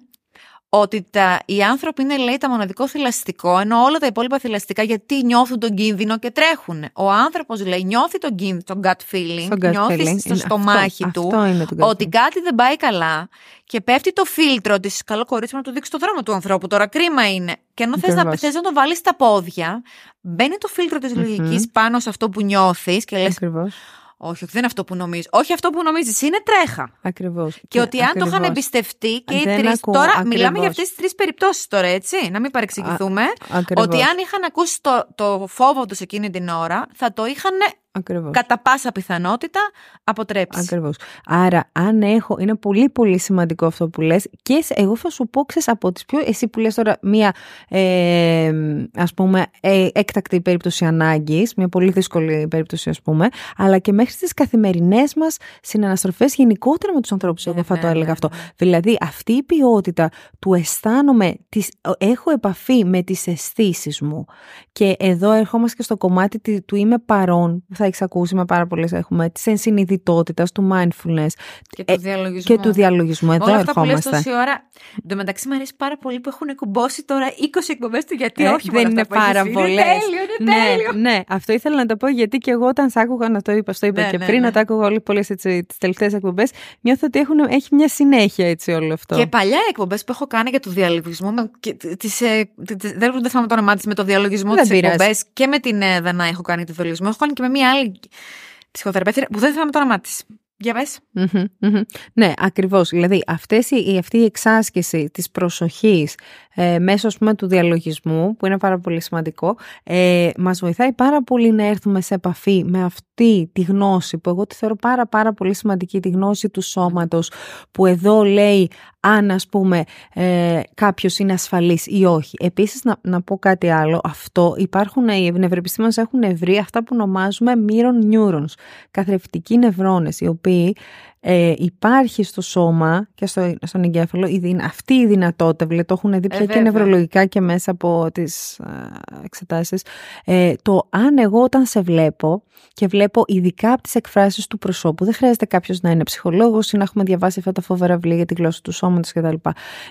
ότι τα, οι άνθρωποι είναι, λέει, τα μοναδικό θηλαστικό, ενώ όλα τα υπόλοιπα θηλαστικά γιατί νιώθουν τον κίνδυνο και τρέχουν. Ο άνθρωπος, λέει, νιώθει τον κίνδυνο, τον gut feeling, so gut νιώθει feeling. στο στομάχι αυτό, του αυτό το ότι κάτι δεν πάει καλά και πέφτει το φίλτρο της. Καλό κορίτσι να του δείξει το δρόμο του ανθρώπου, τώρα κρίμα είναι. Και ενώ θες να, θες να το βάλεις στα πόδια, μπαίνει το φίλτρο της mm-hmm. λογικής πάνω σε αυτό που νιώθεις και λες... Ακριβώς. Όχι, δεν είναι αυτό που νομίζεις. Όχι αυτό που νομίζεις, είναι τρέχα. Ακριβώς. Και, και ότι αν ακριβώς. το είχαν εμπιστευτεί και οι τρεις. Τώρα ακριβώς. μιλάμε για αυτές τις τρεις περιπτώσεις τώρα, έτσι. Να μην παρεξηγηθούμε. Α, ότι αν είχαν ακούσει το, το φόβο τους εκείνη την ώρα, θα το είχαν. Ακριβώς. Κατά πάσα πιθανότητα αποτρέψει. Ακριβώς. Άρα, αν έχω. Είναι πολύ πολύ σημαντικό αυτό που λες. Και εγώ θα σου πω, ξέρεις, από τις πιο. Εσύ που λες τώρα μία ε, ας πούμε ε, έκτακτη περίπτωση ανάγκης, μία πολύ δύσκολη περίπτωση, ας πούμε, αλλά και μέχρι στις καθημερινές μας συναναστροφές γενικότερα με τους ανθρώπους. Εγώ θα το έλεγα αυτό. Δηλαδή, αυτή η ποιότητα του αισθάνομαι, τις, έχω επαφή με τις αισθήσεις μου. Και εδώ ερχόμαστε και στο κομμάτι του είμαι παρόν. θα έχεις ακούσει με πάρα πολλές, έχουμε της ενσυνειδητότητας, του mindfulness και του διαλογισμού. Και του διαλογισμού. Εδώ όλα αυτά ερχόμαστε. Που λες τόση ώρα. Εν τω μεταξύ μου αρέσει πάρα πολύ που έχουν κουμπώσει τώρα είκοσι εκπομπές του γιατί ε, όχι. Δεν είναι πάρα πολλές. Είναι τέλειο, είναι τέλειο. Ναι, ναι, αυτό ήθελα να το πω γιατί και εγώ όταν σ' άκουγα να το είπα, στο είπα ναι, και ναι, πριν, ναι. να το άκουγα όλες πολλές τις τελευταίες εκπομπές, νιώθω ότι έχουν, έχει μια συνέχεια έτσι όλο αυτό. Και παλιά εκπομπές που έχω κάνει για το διαλογισμό, τις, ε, τις, δεν θυμάμαι το όνομά της, με το διαλογισμό της εκπομπές και με την ε, Δανάη έχω κάνει το διαλογισμό, έχω κάνει και με μια άλλη ψυχοθεραπεύτρια που δεν θυμάμαι το όνομά της. Για πες. Mm-hmm, mm-hmm. Ναι, ακριβώς. Δηλαδή αυτές η, αυτή η εξάσκηση της προσοχής ε, μέσω ας πούμε, του διαλογισμού, που είναι πάρα πολύ σημαντικό, ε, μας βοηθάει πάρα πολύ να έρθουμε σε επαφή με αυτή τη γνώση που εγώ τη θεωρώ πάρα πάρα πολύ σημαντική, τη γνώση του σώματος, που εδώ λέει αν ας πούμε ε, κάποιος είναι ασφαλής ή όχι. Επίσης να, να πω κάτι άλλο, αυτό υπάρχουν, οι νευροεπιστήμονες έχουν βρει αυτά που ονομάζουμε mirror neurons, καθρεφτικοί νευρώνες, οι οποίοι ε, υπάρχει στο σώμα και στο, στον εγκέφαλο η, αυτή η δυνατότητα, δηλαδή το έχουν δει πια ε, και νευρολογικά και μέσα από τις εξετάσεις, ε, το αν εγώ όταν σε βλέπω και βλέπω ειδικά από τις εκφράσεις του προσώπου, δεν χρειάζεται κάποιος να είναι ψυχολόγος ή να έχουμε διαβάσει αυτά τα φοβερά βιβλία για την γλώσσα του σώματος κτλ.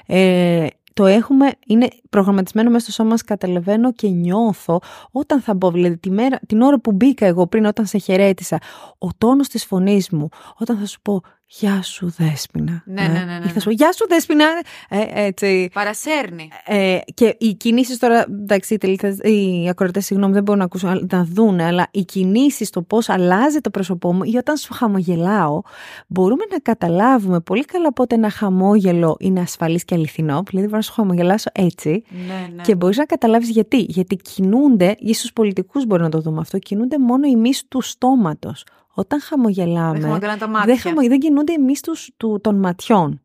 Ε, το έχουμε, είναι προγραμματισμένο μέσα στο σώμα μας, καταλαβαίνω και νιώθω όταν θα μπω, δηλαδή την, μέρα, την ώρα που μπήκα εγώ πριν, όταν σε χαιρέτησα, ο τόνος της φωνής μου, όταν θα σου πω «Γεια σου Δέσποινα», ναι, ναι, ναι, ναι, ναι. ή θα σου πω «Γεια σου Δέσποινα», ε, έτσι. Παρασέρνει. Ε, και οι κινήσεις τώρα, εντάξει, οι ακροατές, συγγνώμη, δεν μπορούν να ακούσουν, να δουν, αλλά οι κινήσεις, το πώς αλλάζει το πρόσωπό μου ή όταν σου χαμογελάω, μπορούμε να καταλάβουμε πολύ καλά πότε ένα χαμόγελο είναι ασφαλής και αληθινό, δηλαδή μπορώ να σου χαμογελάσω έτσι, ναι, ναι. και μπορείς να καταλάβεις γιατί. Γιατί κινούνται, ίσως πολιτικούς μπορεί να το δούμε αυτό, κινούνται μόνο οι μυς του στόματος. Όταν χαμογελάμε, δεν, δεν, χαμο, δεν κινούνται εμείς τους, του, των ματιών.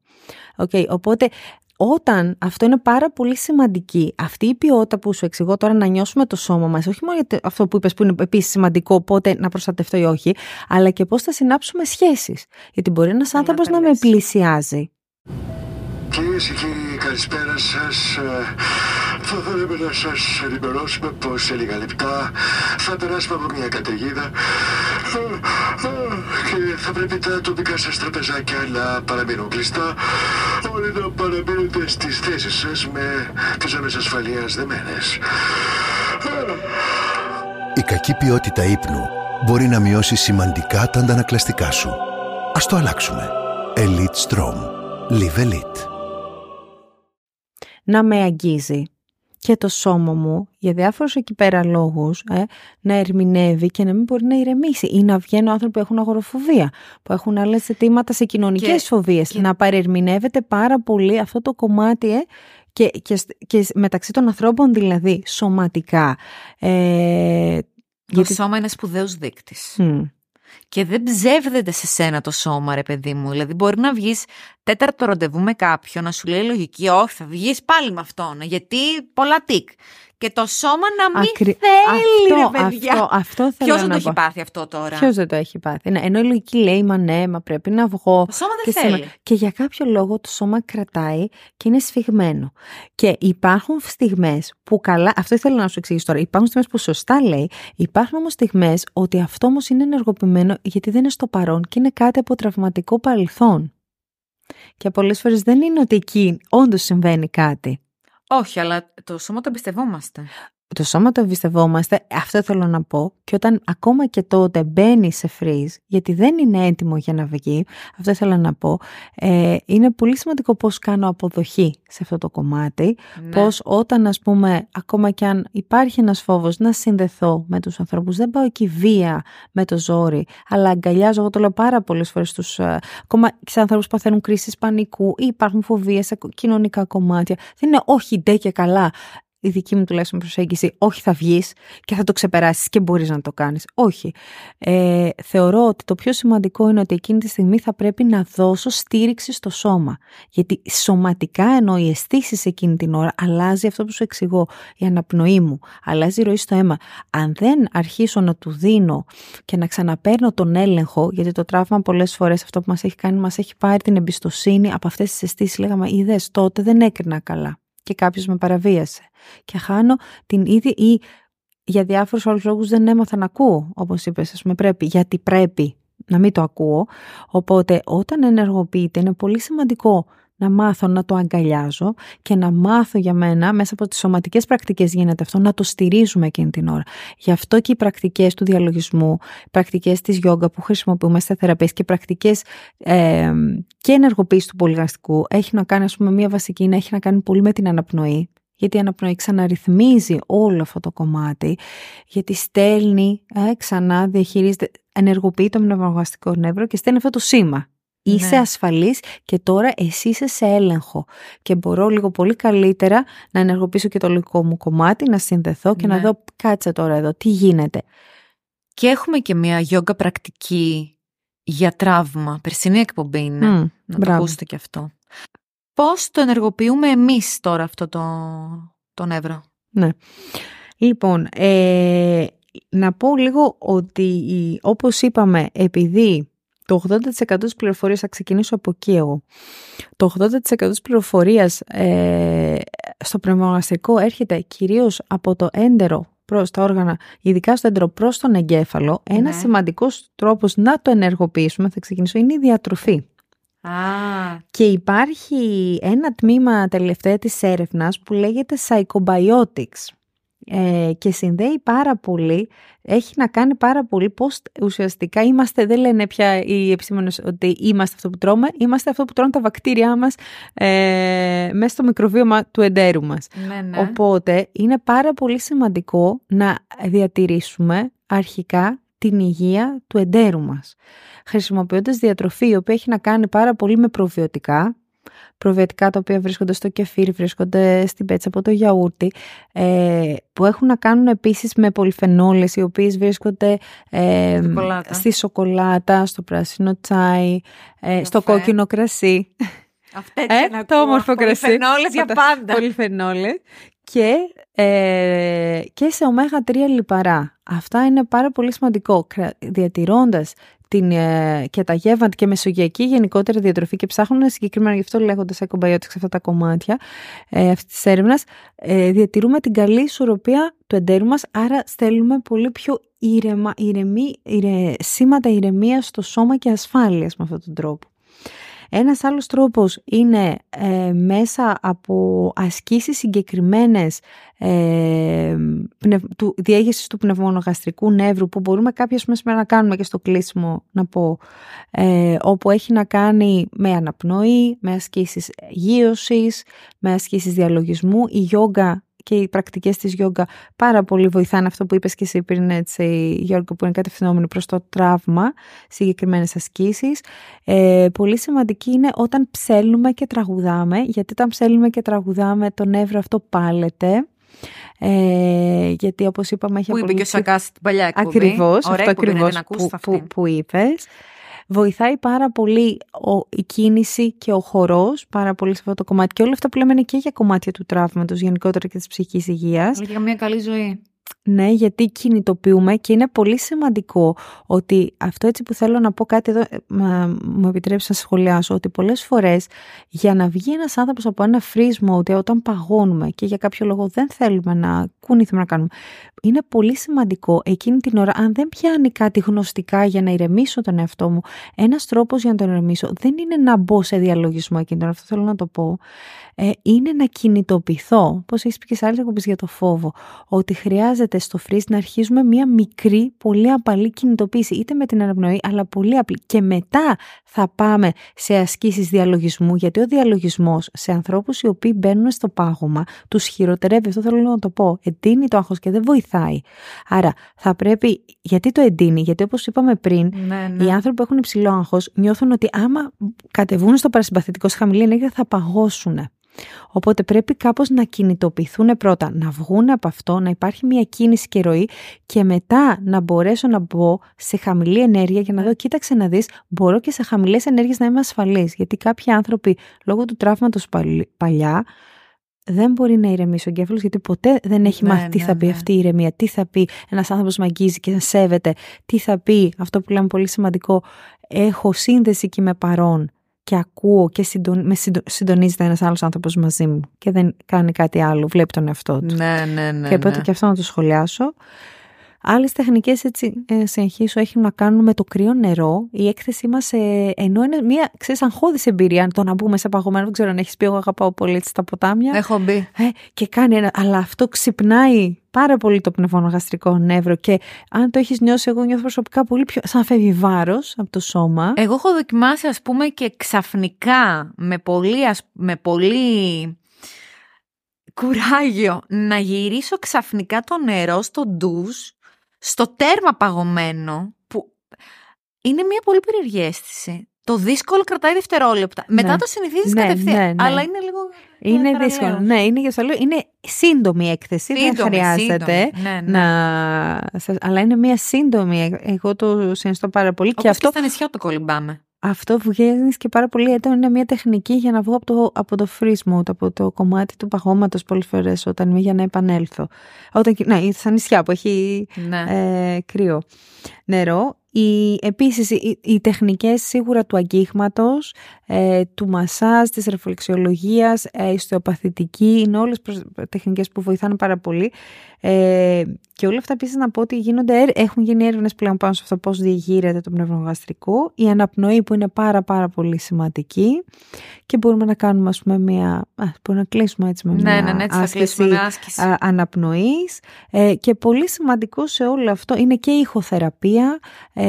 Okay, οπότε, όταν αυτό είναι πάρα πολύ σημαντική, αυτή η ποιότητα που σου εξηγώ τώρα να νιώσουμε το σώμα μας, όχι μόνο για αυτό που είπες που είναι επίσης σημαντικό, πότε να προστατευτώ ή όχι, αλλά και πώς θα συνάψουμε σχέσεις. Γιατί μπορεί ένας άνθρωπος να με πλησιάζει. Κυρίες και κύριοι, καλησπέρα σας. Θα θέλαμε να σας ενημερώσουμε πως σε λίγα λεπτά θα περάσουμε από μια καταιγίδα και θα πρέπει τα τοπικά σας τραπεζάκια να παραμείνουν κλειστά, όλοι να παραμείνετε στις θέσεις σας με τις ζώνες ασφαλείας δεμένες. Η κακή ποιότητα ύπνου μπορεί να μειώσει σημαντικά τα αντανακλαστικά σου. Ας το αλλάξουμε. Elite Strom. Live Elite. Να με αγγίζει και το σώμα μου για διάφορους εκεί πέρα λόγους ε, να ερμηνεύει και να μην μπορεί να ηρεμήσει, ή να βγαίνουν άνθρωποι που έχουν αγοροφοβία, που έχουν άλλες αιτήματα σε κοινωνικές και, φοβίες και... να παρερμηνεύεται πάρα πολύ αυτό το κομμάτι ε, και, και, και μεταξύ των ανθρώπων δηλαδή σωματικά ε, το γιατί... σώμα είναι σπουδαίος δείκτης. Mm. Και δεν ψεύδεται σε σένα το σώμα, ρε παιδί μου. Δηλαδή, μπορεί να βγεις τέταρτο ραντεβού με κάποιον, να σου λέει λογική, όχι, θα βγεις πάλι με αυτόν, γιατί πολλά τικ. Και το σώμα να μην Ακρι... θέλει, αυτό, ρε παιδιά. Αυτό, αυτό θέλω. Ποιος δεν το έχει πάθει αυτό τώρα? Ποιος δεν το έχει πάθει? Ναι, ενώ η λογική λέει, μα ναι, μα πρέπει να βγω. Το σώμα δεν θέλει. Σώμα... Και για κάποιο λόγο το σώμα κρατάει και είναι σφιγμένο. Και υπάρχουν στιγμές που καλά, αυτό ήθελα να σου εξηγήσω τώρα. Υπάρχουν στιγμές που σωστά λέει, υπάρχουν όμως στιγμές ότι αυτό όμως είναι ενεργοποιημένο γιατί δεν είναι στο παρόν και είναι κάτι από τραυματικό παρελθόν. Και πολλές φορές δεν είναι ότι εκεί όντως συμβαίνει κάτι. Όχι, αλλά το σώμα το εμπιστευόμαστε. Το σώμα το εμπιστευόμαστε, αυτό θέλω να πω. Και όταν ακόμα και τότε μπαίνει σε freeze, γιατί δεν είναι έτοιμο για να βγει, αυτό θέλω να πω, ε, είναι πολύ σημαντικό πώς κάνω αποδοχή σε αυτό το κομμάτι. Ναι. Πώς όταν, ας πούμε, ακόμα και αν υπάρχει ένας φόβος να συνδεθώ με τους ανθρώπους, δεν πάω εκεί βία με το ζόρι, αλλά αγκαλιάζω. Εγώ το λέω πάρα πολλές φορές στους ε, ακόμα και σε ανθρώπους που παθαίνουν κρίσεις πανικού ή υπάρχουν φοβίες σε κοινωνικά κομμάτια. Δεν είναι όχι, ντε και καλά. Η δική μου τουλάχιστον προσέγγιση, όχι θα βγεις και θα το ξεπεράσεις και μπορείς να το κάνεις. Όχι. Ε, θεωρώ ότι το πιο σημαντικό είναι ότι εκείνη τη στιγμή θα πρέπει να δώσω στήριξη στο σώμα. Γιατί σωματικά, ενώ οι αισθήσεις εκείνη την ώρα, αλλάζει αυτό που σου εξηγώ, η αναπνοή μου, αλλάζει η ροή στο αίμα. Αν δεν αρχίσω να του δίνω και να ξαναπαίρνω τον έλεγχο, γιατί το τραύμα πολλές φορές αυτό που μας έχει κάνει, μας έχει πάρει την εμπιστοσύνη από αυτές τις αισθήσεις. Λέγαμε, είδες, τότε δεν έκρινα καλά. Και κάποιος με παραβίασε και χάνω την ίδια ή για διάφορους άλλους λόγους δεν έμαθα να ακούω, όπως είπες, ας πούμε, πρέπει, γιατί πρέπει να μην το ακούω. Οπότε όταν ενεργοποιείται είναι πολύ σημαντικό να μάθω να το αγκαλιάζω και να μάθω για μένα, μέσα από τις σωματικές πρακτικές γίνεται αυτό, να το στηρίζουμε εκείνη την ώρα. Γι' αυτό και οι πρακτικές του διαλογισμού, πρακτικές της γιόγκα που χρησιμοποιούμε στα θεραπείες και πρακτικές ε, και ενεργοποίηση του πολυγαστικού, έχει να κάνει, ας πούμε, μία βασική, να έχει να κάνει πολύ με την αναπνοή. Γιατί η αναπνοή ξαναρυθμίζει όλο αυτό το κομμάτι, γιατί στέλνει, ε, ξανά διαχειρίζεται, ενεργοποιεί το πνευμαγωγαστικό νεύρο και στέλνει αυτό το σήμα. Είσαι, ναι, ασφαλής και τώρα εσύ είσαι σε έλεγχο. Και μπορώ λίγο πολύ καλύτερα να ενεργοποιήσω και το λογικό μου κομμάτι, να συνδεθώ και, ναι, να δω κάτσε τώρα εδώ, τι γίνεται. Και έχουμε και μια γιόγκα πρακτική για τραύμα. Περσινή εκπομπή είναι. Mm, να το ακούσετε και αυτό. Πώς το ενεργοποιούμε εμείς τώρα αυτό το, το νεύρο. Ναι. Λοιπόν, ε, να πω λίγο ότι όπως είπαμε, επειδή το ογδόντα τοις εκατό της πληροφορίας, θα ξεκινήσω από εκεί εγώ, το ογδόντα τοις εκατό της πληροφορίας ε, στο πνευμαγωγαστικό έρχεται κυρίως από το έντερο προς τα όργανα, ειδικά στο έντερο προς τον εγκέφαλο. Ναι. Ένας σημαντικός τρόπος να το ενεργοποιήσουμε, θα ξεκινήσω, είναι η διατροφή. Α. Και υπάρχει ένα τμήμα τελευταία της έρευνας που λέγεται Psychobiotics. Και συνδέει πάρα πολύ, έχει να κάνει πάρα πολύ πώς ουσιαστικά είμαστε, δεν λένε πια οι επιστήμονες ότι είμαστε αυτό που τρώμε, είμαστε αυτό που τρώνε τα βακτήριά μας ε, μέσα στο μικροβίωμα του εντέρου μας. Ναι, ναι. Οπότε είναι πάρα πολύ σημαντικό να διατηρήσουμε αρχικά την υγεία του εντέρου μας, χρησιμοποιώντας διατροφή η οποία έχει να κάνει πάρα πολύ με προβιωτικά, προβιωτικά τα οποία βρίσκονται στο κεφίρ, βρίσκονται στην πέτσα από το γιαούρτι, που έχουν να κάνουν επίσης με πολυφενόλες οι οποίες βρίσκονται ε, στη σοκολάτα, στο πράσινο τσάι, ε, στο κόκκινο κρασί, αυτές ε, το όμορφο κρασί, πολυφενόλες για πάντα, πολυφενόλες, και, ε, και σε ωμέγα τρία λιπαρά. Αυτά είναι πάρα πολύ σημαντικό, διατηρώντας την, και τα γεύματα και μεσογειακή γενικότερα διατροφή, και ψάχνουν συγκεκριμένα, γι' αυτό λέγονται Psychobiotics αυτά τα κομμάτια ε, αυτής της έρευνας, ε, διατηρούμε την καλή ισορροπία του εντέρου μας, άρα στέλνουμε πολύ πιο ήρεμα, ηρεμή, ηρε, σήματα ηρεμίας στο σώμα και ασφάλειας με αυτόν τον τρόπο. Ένας άλλος τρόπος είναι ε, μέσα από ασκήσεις συγκεκριμένες ε, πνευ, του, διέγερσης του πνευμονογαστρικού νεύρου, που μπορούμε κάποια σήμερα να κάνουμε και στο κλείσιμο να πω, ε, όπου έχει να κάνει με αναπνοή, με ασκήσεις γείωσης, με ασκήσεις διαλογισμού. Η γιόγκα και οι πρακτικές της γιόγκα πάρα πολύ βοηθάνε αυτό που είπες και εσύ πριν, έτσι, Γιώργο, που είναι κατευθυνόμενο προς το τραύμα, συγκεκριμένες ασκήσεις. Ε, πολύ σημαντική είναι όταν ψέλνουμε και τραγουδάμε, γιατί όταν ψέλνουμε και τραγουδάμε το νεύρο αυτό πάλεται. Ε, γιατί όπως είπαμε έχει απολύσει. Που είπε και ο Σακάς την παλιά εκπομπή. Ακριβώς, αυτό ακριβώς που, που, που είπες. Βοηθάει πάρα πολύ η κίνηση και ο χορός, πάρα πολύ σε αυτό το κομμάτι. Και όλα αυτά που λέμε είναι και για κομμάτια του τραύματος γενικότερα και της ψυχικής υγείας. Για μια καλή ζωή. Ναι, γιατί κινητοποιούμε, και είναι πολύ σημαντικό ότι αυτό, έτσι που θέλω να πω κάτι εδώ, μου επιτρέψει να σχολιάσω, ότι πολλές φορές για να βγει ένας άνθρωπος από ένα freeze mode, όταν παγώνουμε και για κάποιο λόγο δεν θέλουμε να κουνηθούμε να κάνουμε, είναι πολύ σημαντικό εκείνη την ώρα, αν δεν πιάνει κάτι γνωστικά για να ηρεμήσω τον εαυτό μου, ένας τρόπος για να τον ηρεμήσω δεν είναι να μπω σε διαλογισμό εκείνη τώρα, αυτό θέλω να το πω, ε, είναι να κινητοποιηθώ, πώς έχεις πει και σε άλλες εκπομπές για το φόβο, ότι χρειάζεται στο freeze να αρχίζουμε μια μικρή, πολύ απαλή κινητοποίηση, είτε με την αναπνοή, αλλά πολύ απλή, και μετά θα πάμε σε ασκήσεις διαλογισμού, γιατί ο διαλογισμός σε ανθρώπους οι οποίοι μπαίνουν στο πάγωμα τους χειροτερεύει, αυτό θέλω να το πω, εντείνει το άγχος και δεν βοηθάει. Άρα θα πρέπει, γιατί το εντείνει, γιατί όπως είπαμε πριν, ναι, ναι, οι άνθρωποι που έχουν υψηλό άγχος νιώθουν ότι άμα κατεβούν στο παρασυμπαθητικό σε χαμηλή ενέργεια θα παγώσουν. Οπότε πρέπει κάπως να κινητοποιηθούν πρώτα, να βγουν από αυτό, να υπάρχει μια κίνηση και ροή, και μετά να μπορέσω να μπω σε χαμηλή ενέργεια για να δω, κοίταξε να δεις, μπορώ και σε χαμηλές ενέργειες να είμαι ασφαλής. Γιατί κάποιοι άνθρωποι λόγω του τραύματος παλιά δεν μπορεί να ηρεμήσει ο εγκέφαλος, γιατί ποτέ δεν έχει ναι, μάθει ναι, τι θα πει ναι. αυτή η ηρεμία, τι θα πει ένας άνθρωπος που αγγίζει και σέβεται, τι θα πει αυτό που λέμε πολύ σημαντικό, έχω σύνδεση και με παρόν και ακούω και συντον, με συντον, συντονίζεται ένας άλλος άνθρωπος μαζί μου και δεν κάνει κάτι άλλο, βλέπει τον εαυτό του. Ναι, ναι, ναι. Και οπότε ναι. και αυτό να το σχολιάσω. Άλλες τεχνικές έτσι ε, συνεχίσω έχουν να κάνουν με το κρύο νερό. Η έκθεσή μας ε, ενώ είναι μια ξέρεις αγχώδης εμπειρία, το να μπούμε σε παγωμένο, δεν ξέρω αν έχεις πει, εγώ αγαπάω πολύ στα ποτάμια. Έχω μπει. Ε, και κάνει ένα, αλλά αυτό ξυπνάει πάρα πολύ το πνευμονογαστρικό νεύρο και αν το έχεις νιώσει, εγώ νιώθω προσωπικά πολύ πιο σαν φεύγει βάρος από το σώμα. Εγώ έχω δοκιμάσει ας πούμε και ξαφνικά με πολύ... Ας, με πολύ... κουράγιο να γυρίσω ξαφνικά το νερό στο ντουζ, στο τέρμα παγωμένο, που είναι μια πολύ περίεργη αίσθηση. Το δύσκολο κρατάει δευτερόλεπτα. Ναι. Μετά το συνηθίζεις ναι, κατευθείαν. Ναι, ναι. Αλλά είναι λίγο. Είναι ναι, δύσκολο. Λέω. Ναι, είναι για αυτό. Είναι σύντομη έκθεση. Σύντομη, δεν χρειάζεται. Σύντομη. Ναι, ναι. Να... Αλλά είναι μια σύντομη. Εγώ το συνιστώ πάρα πολύ. Όπως και, αυτό... και στα νησιά το κολυμπάμε. Αυτό βγαίνεις και πάρα πολύ έντονο είναι μια τεχνική για να βγω από το, από το freeze mode, από το κομμάτι του παγώματος πολλές φορές όταν είμαι για να επανέλθω. Όταν, ναι, σαν νησιά που έχει ναι. ε, κρύο νερό. Η, επίσης, οι, οι τεχνικές σίγουρα του αγγίγματος, ε, του μασάζ, της ρεφλεξιολογίας, ε, ιστιοπαθητική, είναι όλες προς, τεχνικές που βοηθάνε πάρα πολύ. Ε, και όλα αυτά επίσης να πω ότι γίνονται, έχουν γίνει έρευνες πλέον πάνω σε αυτό πώς διεγείρεται το πνευμογαστρικό, η αναπνοή που είναι πάρα πάρα πολύ σημαντική και μπορούμε να κάνουμε ας πούμε μια, α, μπορούμε να κλείσουμε έτσι με ναι, μια ναι, ναι, έτσι άσκηση, κλείσουμε, άσκηση α, αναπνοής ε, και πολύ σημαντικό σε όλο αυτό είναι και η ηχοθεραπεία, ε,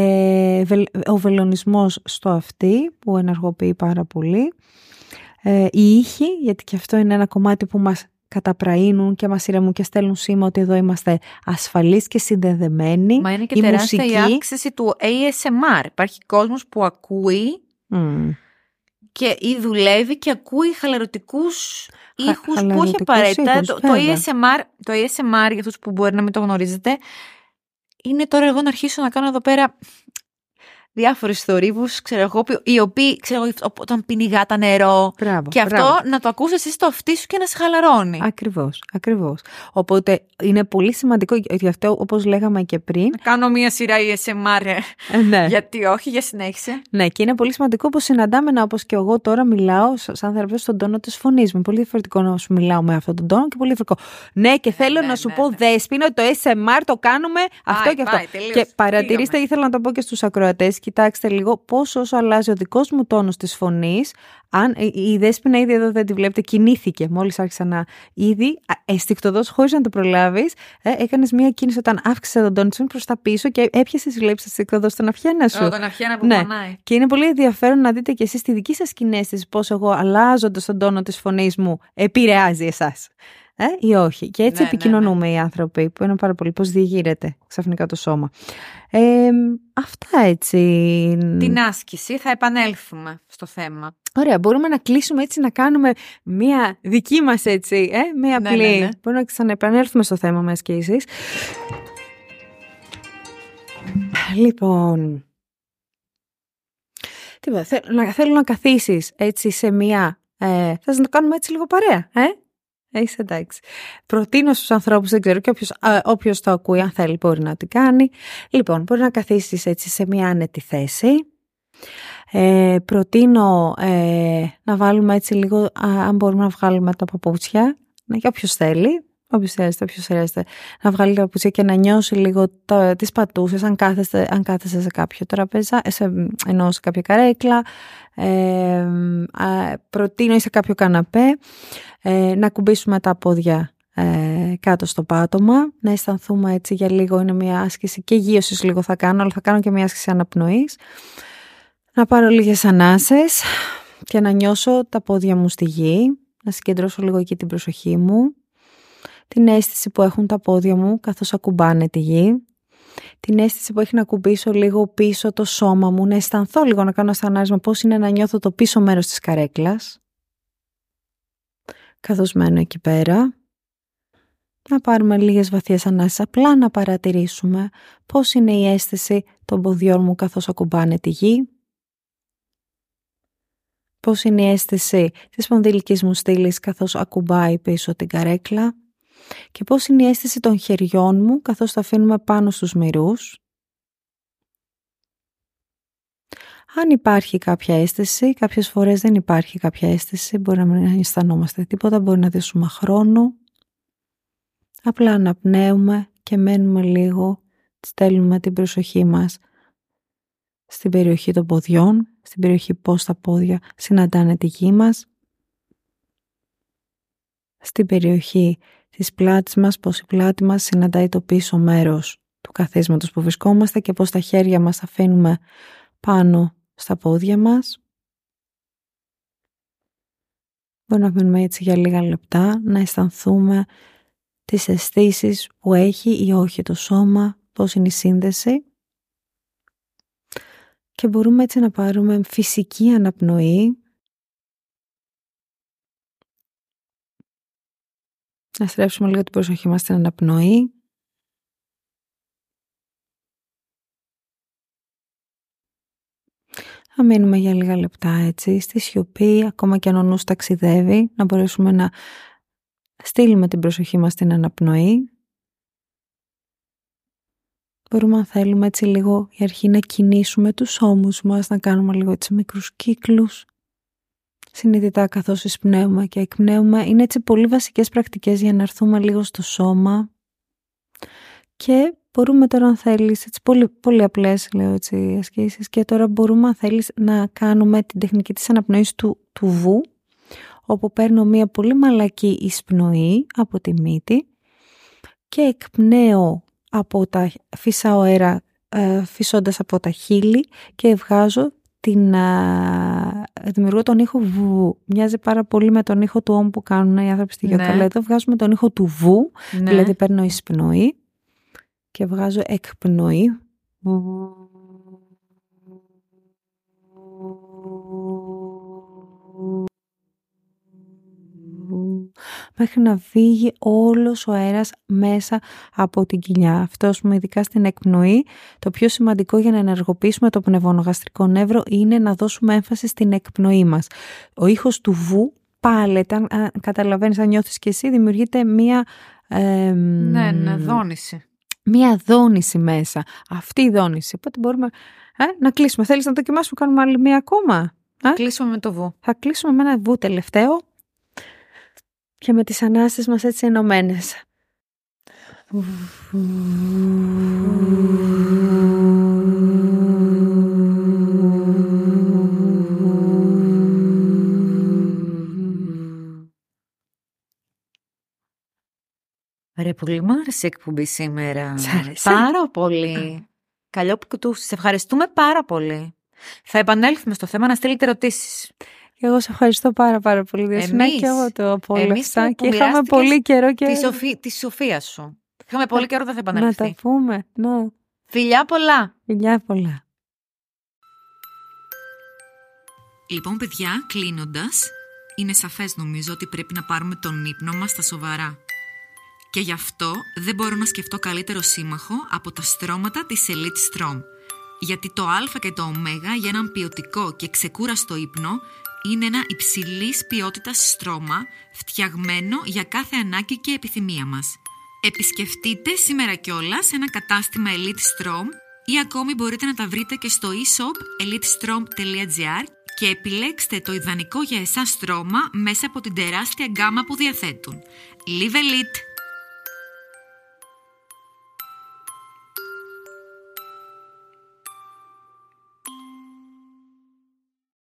ο βελονισμός στο αυτί που ενεργοποιεί πάρα πολύ, ε, η ήχη γιατί και αυτό είναι ένα κομμάτι που μας καταπραίνουν και μας ηρεμούν και στέλνουν σήμα ότι εδώ είμαστε ασφαλείς και συνδεδεμένοι. Μα είναι και η τεράστια μουσική. Η αύξηση του έι ες εμ αρ. Υπάρχει κόσμος που ακούει mm. και ή δουλεύει και ακούει χαλαρωτικούς ήχους Χα, που όχι απαραίτητα. Ήχους, το, το, έι ες εμ αρ, το έι ες εμ αρ, για αυτούς που μπορεί να μην το γνωρίζετε, είναι τώρα εγώ να αρχίσω να κάνω εδώ πέρα διάφορους θορύβους, ξέρω εγώ, οι οποίοι, ξέρω εγώ, όταν πίνει γάτα νερό. Μπράβο, και αυτό μπράβο. Να το ακούσεις εσύ στο αυτί σου και να σε χαλαρώνει. Ακριβώς, ακριβώς. Οπότε είναι πολύ σημαντικό, γι' αυτό όπως λέγαμε και πριν. Να κάνω μία σειρά έι ες εμ αρ, ναι. γιατί όχι, για συνέχισε. Ναι, και είναι πολύ σημαντικό που συναντάμε να, όπως και εγώ τώρα μιλάω σαν θεραπευτής στον τόνο της φωνής μου. Πολύ διαφορετικό να σου μιλάω με αυτόν τον τόνο και πολύ διαφορετικό. Ναι, και θέλω ναι, να ναι, σου ναι, πω, ναι. Δέσποινα, ότι το έι ες εμ αρ το κάνουμε αυτό πάει, και αυτό. Πάει, τελείως, και παρατηρήστε, πήγαμε. Ήθελα να το πω και στους ακροατές. Κοιτάξτε λίγο πόσο όσο αλλάζει ο δικός μου τόνος της φωνής. Αν, η Δέσποινα ήδη εδώ δεν τη βλέπετε, κινήθηκε μόλις άρχισα να ήδη αισθηκτοδός χωρίς να το προλάβεις. Ε, Έκανες μία κίνηση όταν αύξησε τον τόνο της φωνής προς τα πίσω και έπιασες τη λέξη αισθηκτοδός στον αυχένα σου. Ω, τον αυχένα που ναι. πονάει. Και είναι πολύ ενδιαφέρον να δείτε και εσείς τη δική σας κινέστηση πώς εγώ αλλάζοντας τον τόνο της φωνής μου επηρεάζει εσάς. Ε, ή όχι. Και έτσι ναι, επικοινωνούμε ναι, ναι. οι άνθρωποι που είναι πάρα πολύ πώς διεγείρεται ξαφνικά το σώμα. Ε, αυτά έτσι. Την άσκηση θα επανέλθουμε στο θέμα. Ωραία, μπορούμε να κλείσουμε έτσι, να κάνουμε μία δική μας έτσι, ε, μία απλή. Ναι, ναι, ναι. Μπορούμε να ξαναεπανέλθουμε στο θέμα μας και εσείς. Λοιπόν, τίποτα, θέλω, να, θέλω να καθίσεις έτσι σε μία, ε, θα το κάνουμε έτσι λίγο παρέα, ε. Είσαι εντάξει. Προτείνω στους ανθρώπους, δεν ξέρω και όποιος, α, όποιος το ακούει, αν θέλει μπορεί να το κάνει. Λοιπόν, μπορεί να καθίσεις έτσι σε μια άνετη θέση. Ε, προτείνω ε, να βάλουμε έτσι λίγο, α, αν μπορούμε να βγάλουμε τα παπούτσια. Ναι, και όποιος θέλει, όποιος θέλετε, όποιος θέλετε, να βγάλει τα παπούτσια και να νιώσει λίγο τα, τις πατούσες, αν κάθεστε, αν κάθεστε σε κάποιο τραπέζα, σε, εννοώ σε κάποια καρέκλα. Ε, προτείνω ή σε κάποιο καναπέ ε, να κουμπίσουμε τα πόδια ε, κάτω στο πάτωμα, να αισθανθούμε έτσι για λίγο, είναι μια άσκηση και γύωσης λίγο θα κάνω, αλλά θα κάνω και μια άσκηση αναπνοής, να πάρω λίγες ανάσες και να νιώσω τα πόδια μου στη γη, να συγκεντρώσω λίγο εκεί την προσοχή μου, την αίσθηση που έχουν τα πόδια μου καθώς ακουμπάνε τη γη, την αίσθηση που έχει να κουμπίσω λίγο πίσω το σώμα μου, να αισθανθώ λίγο, να κάνω αισθανάρισμα πώς είναι να νιώθω το πίσω μέρος της καρέκλας. Καθώς μένω εκεί πέρα, να πάρουμε λίγες βαθιές ανάσες, απλά να παρατηρήσουμε πώς είναι η αίσθηση των ποδιών μου καθώς ακουμπάνε τη γη, πώς είναι η αίσθηση της σπονδυλικής μου στήλης καθώς ακουμπάει πίσω την καρέκλα, και πώς είναι η αίσθηση των χεριών μου καθώς τα αφήνουμε πάνω στους μυρούς. Αν υπάρχει κάποια αίσθηση, κάποιες φορές δεν υπάρχει κάποια αίσθηση, μπορεί να μην αισθανόμαστε τίποτα, μπορεί να δείσουμε χρόνο. Απλά αναπνέουμε και μένουμε λίγο, στέλνουμε την προσοχή μας στην περιοχή των ποδιών, στην περιοχή πώς τα πόδια συναντάνε τη γη μας, στην περιοχή της πλάτης μας, πώς η πλάτη μας συναντάει το πίσω μέρος του καθίσματος που βρισκόμαστε και πώς τα χέρια μας αφήνουμε πάνω στα πόδια μας. Μπορούμε να μείνουμε έτσι για λίγα λεπτά, να αισθανθούμε τις αισθήσεις που έχει ή όχι το σώμα, πώς είναι η σύνδεση. Και μπορούμε έτσι να πάρουμε φυσική αναπνοή. Να στρέψουμε λίγο την προσοχή μας στην αναπνοή. Να μείνουμε για λίγα λεπτά έτσι, στη σιωπή, ακόμα και αν ο νους ταξιδεύει, να μπορέσουμε να στείλουμε την προσοχή μας στην αναπνοή. Μπορούμε αν θέλουμε έτσι λίγο η αρχή να κινήσουμε τους ώμους μας, να κάνουμε λίγο έτσι μικρούς κύκλους. Συνειδητά καθώς εισπνέουμε και εκπνέουμε. Είναι έτσι πολύ βασικές πρακτικές για να έρθουμε λίγο στο σώμα. Και μπορούμε τώρα αν θέλεις, έτσι πολύ, πολύ απλές λέω έτσι ασκήσεις, και τώρα μπορούμε αν θέλεις να κάνουμε την τεχνική της αναπνοής του, του βου, όπου παίρνω μία πολύ μαλακή εισπνοή από τη μύτη και εκπνέω από τα φυσάω αέρα ε, φυσώντας από τα χείλη και βγάζω την, α, δημιουργώ τον ήχο βου. Μοιάζει πάρα πολύ με τον ήχο του ώμου που κάνουν οι άνθρωποι στη γιοκα. Ναι. Εδώ βγάζουμε τον ήχο του βου, ναι. Δηλαδή παίρνω εισπνοή και βγάζω εκπνοή. Μέχρι να φύγει όλος ο αέρας μέσα από την κοιλιά. Αυτό μου ειδικά στην εκπνοή. Το πιο σημαντικό για να ενεργοποιήσουμε το πνευμονογαστρικό νεύρο είναι να δώσουμε έμφαση στην εκπνοή μας. Ο ήχος του βου πάλι, αν καταλαβαίνεις, αν νιώθεις και εσύ, δημιουργείται μία... Ε, ναι, ναι, δόνηση. Μία δόνηση μέσα. Αυτή η δόνηση. Οπότε μπορούμε ε, να κλείσουμε. Θέλεις να δοκιμάσουμε, κάνουμε άλλη μία ακόμα. Ε? Κλείσουμε με το βου. Θα κλείσουμε με ένα βου τελευταίο. Και με τις ανάσες μας έτσι ενωμένες. Ρε, πολύ μου άρεσε η εκπομπή σήμερα. Σ' άρεσε. Πάρα πολύ. Καλλιόπη Κουτούση, σε ευχαριστούμε πάρα πολύ. Θα επανέλθουμε στο θέμα να στείλετε ερωτήσεις. Εγώ σε ευχαριστώ πάρα πάρα πολύ. Διασυνά και εγώ το απόλαυσα. Και είχαμε πολύ καιρό και... Τη, σοφή, τη σοφία σου. Είχαμε πολύ καιρό, δεν θα επαναληφθεί. Να τα πούμε. No. Φιλιά πολλά. Φιλιά πολλά. Λοιπόν παιδιά, κλείνοντας, είναι σαφές νομίζω ότι πρέπει να πάρουμε τον ύπνο μας στα σοβαρά. Και γι' αυτό δεν μπορώ να σκεφτώ καλύτερο σύμμαχο από τα στρώματα της Elite Strom. Γιατί το α και το ω για έναν ποιοτικό και ξεκούραστο ύπνο είναι ένα υψηλής ποιότητας στρώμα, φτιαγμένο για κάθε ανάγκη και επιθυμία μας. Επισκεφτείτε σήμερα κιόλας ένα κατάστημα Elite Strom ή ακόμη μπορείτε να τα βρείτε και στο e-shop elite strom τελεία gr και επιλέξτε το ιδανικό για εσάς στρώμα μέσα από την τεράστια γκάμα που διαθέτουν. Live Elite!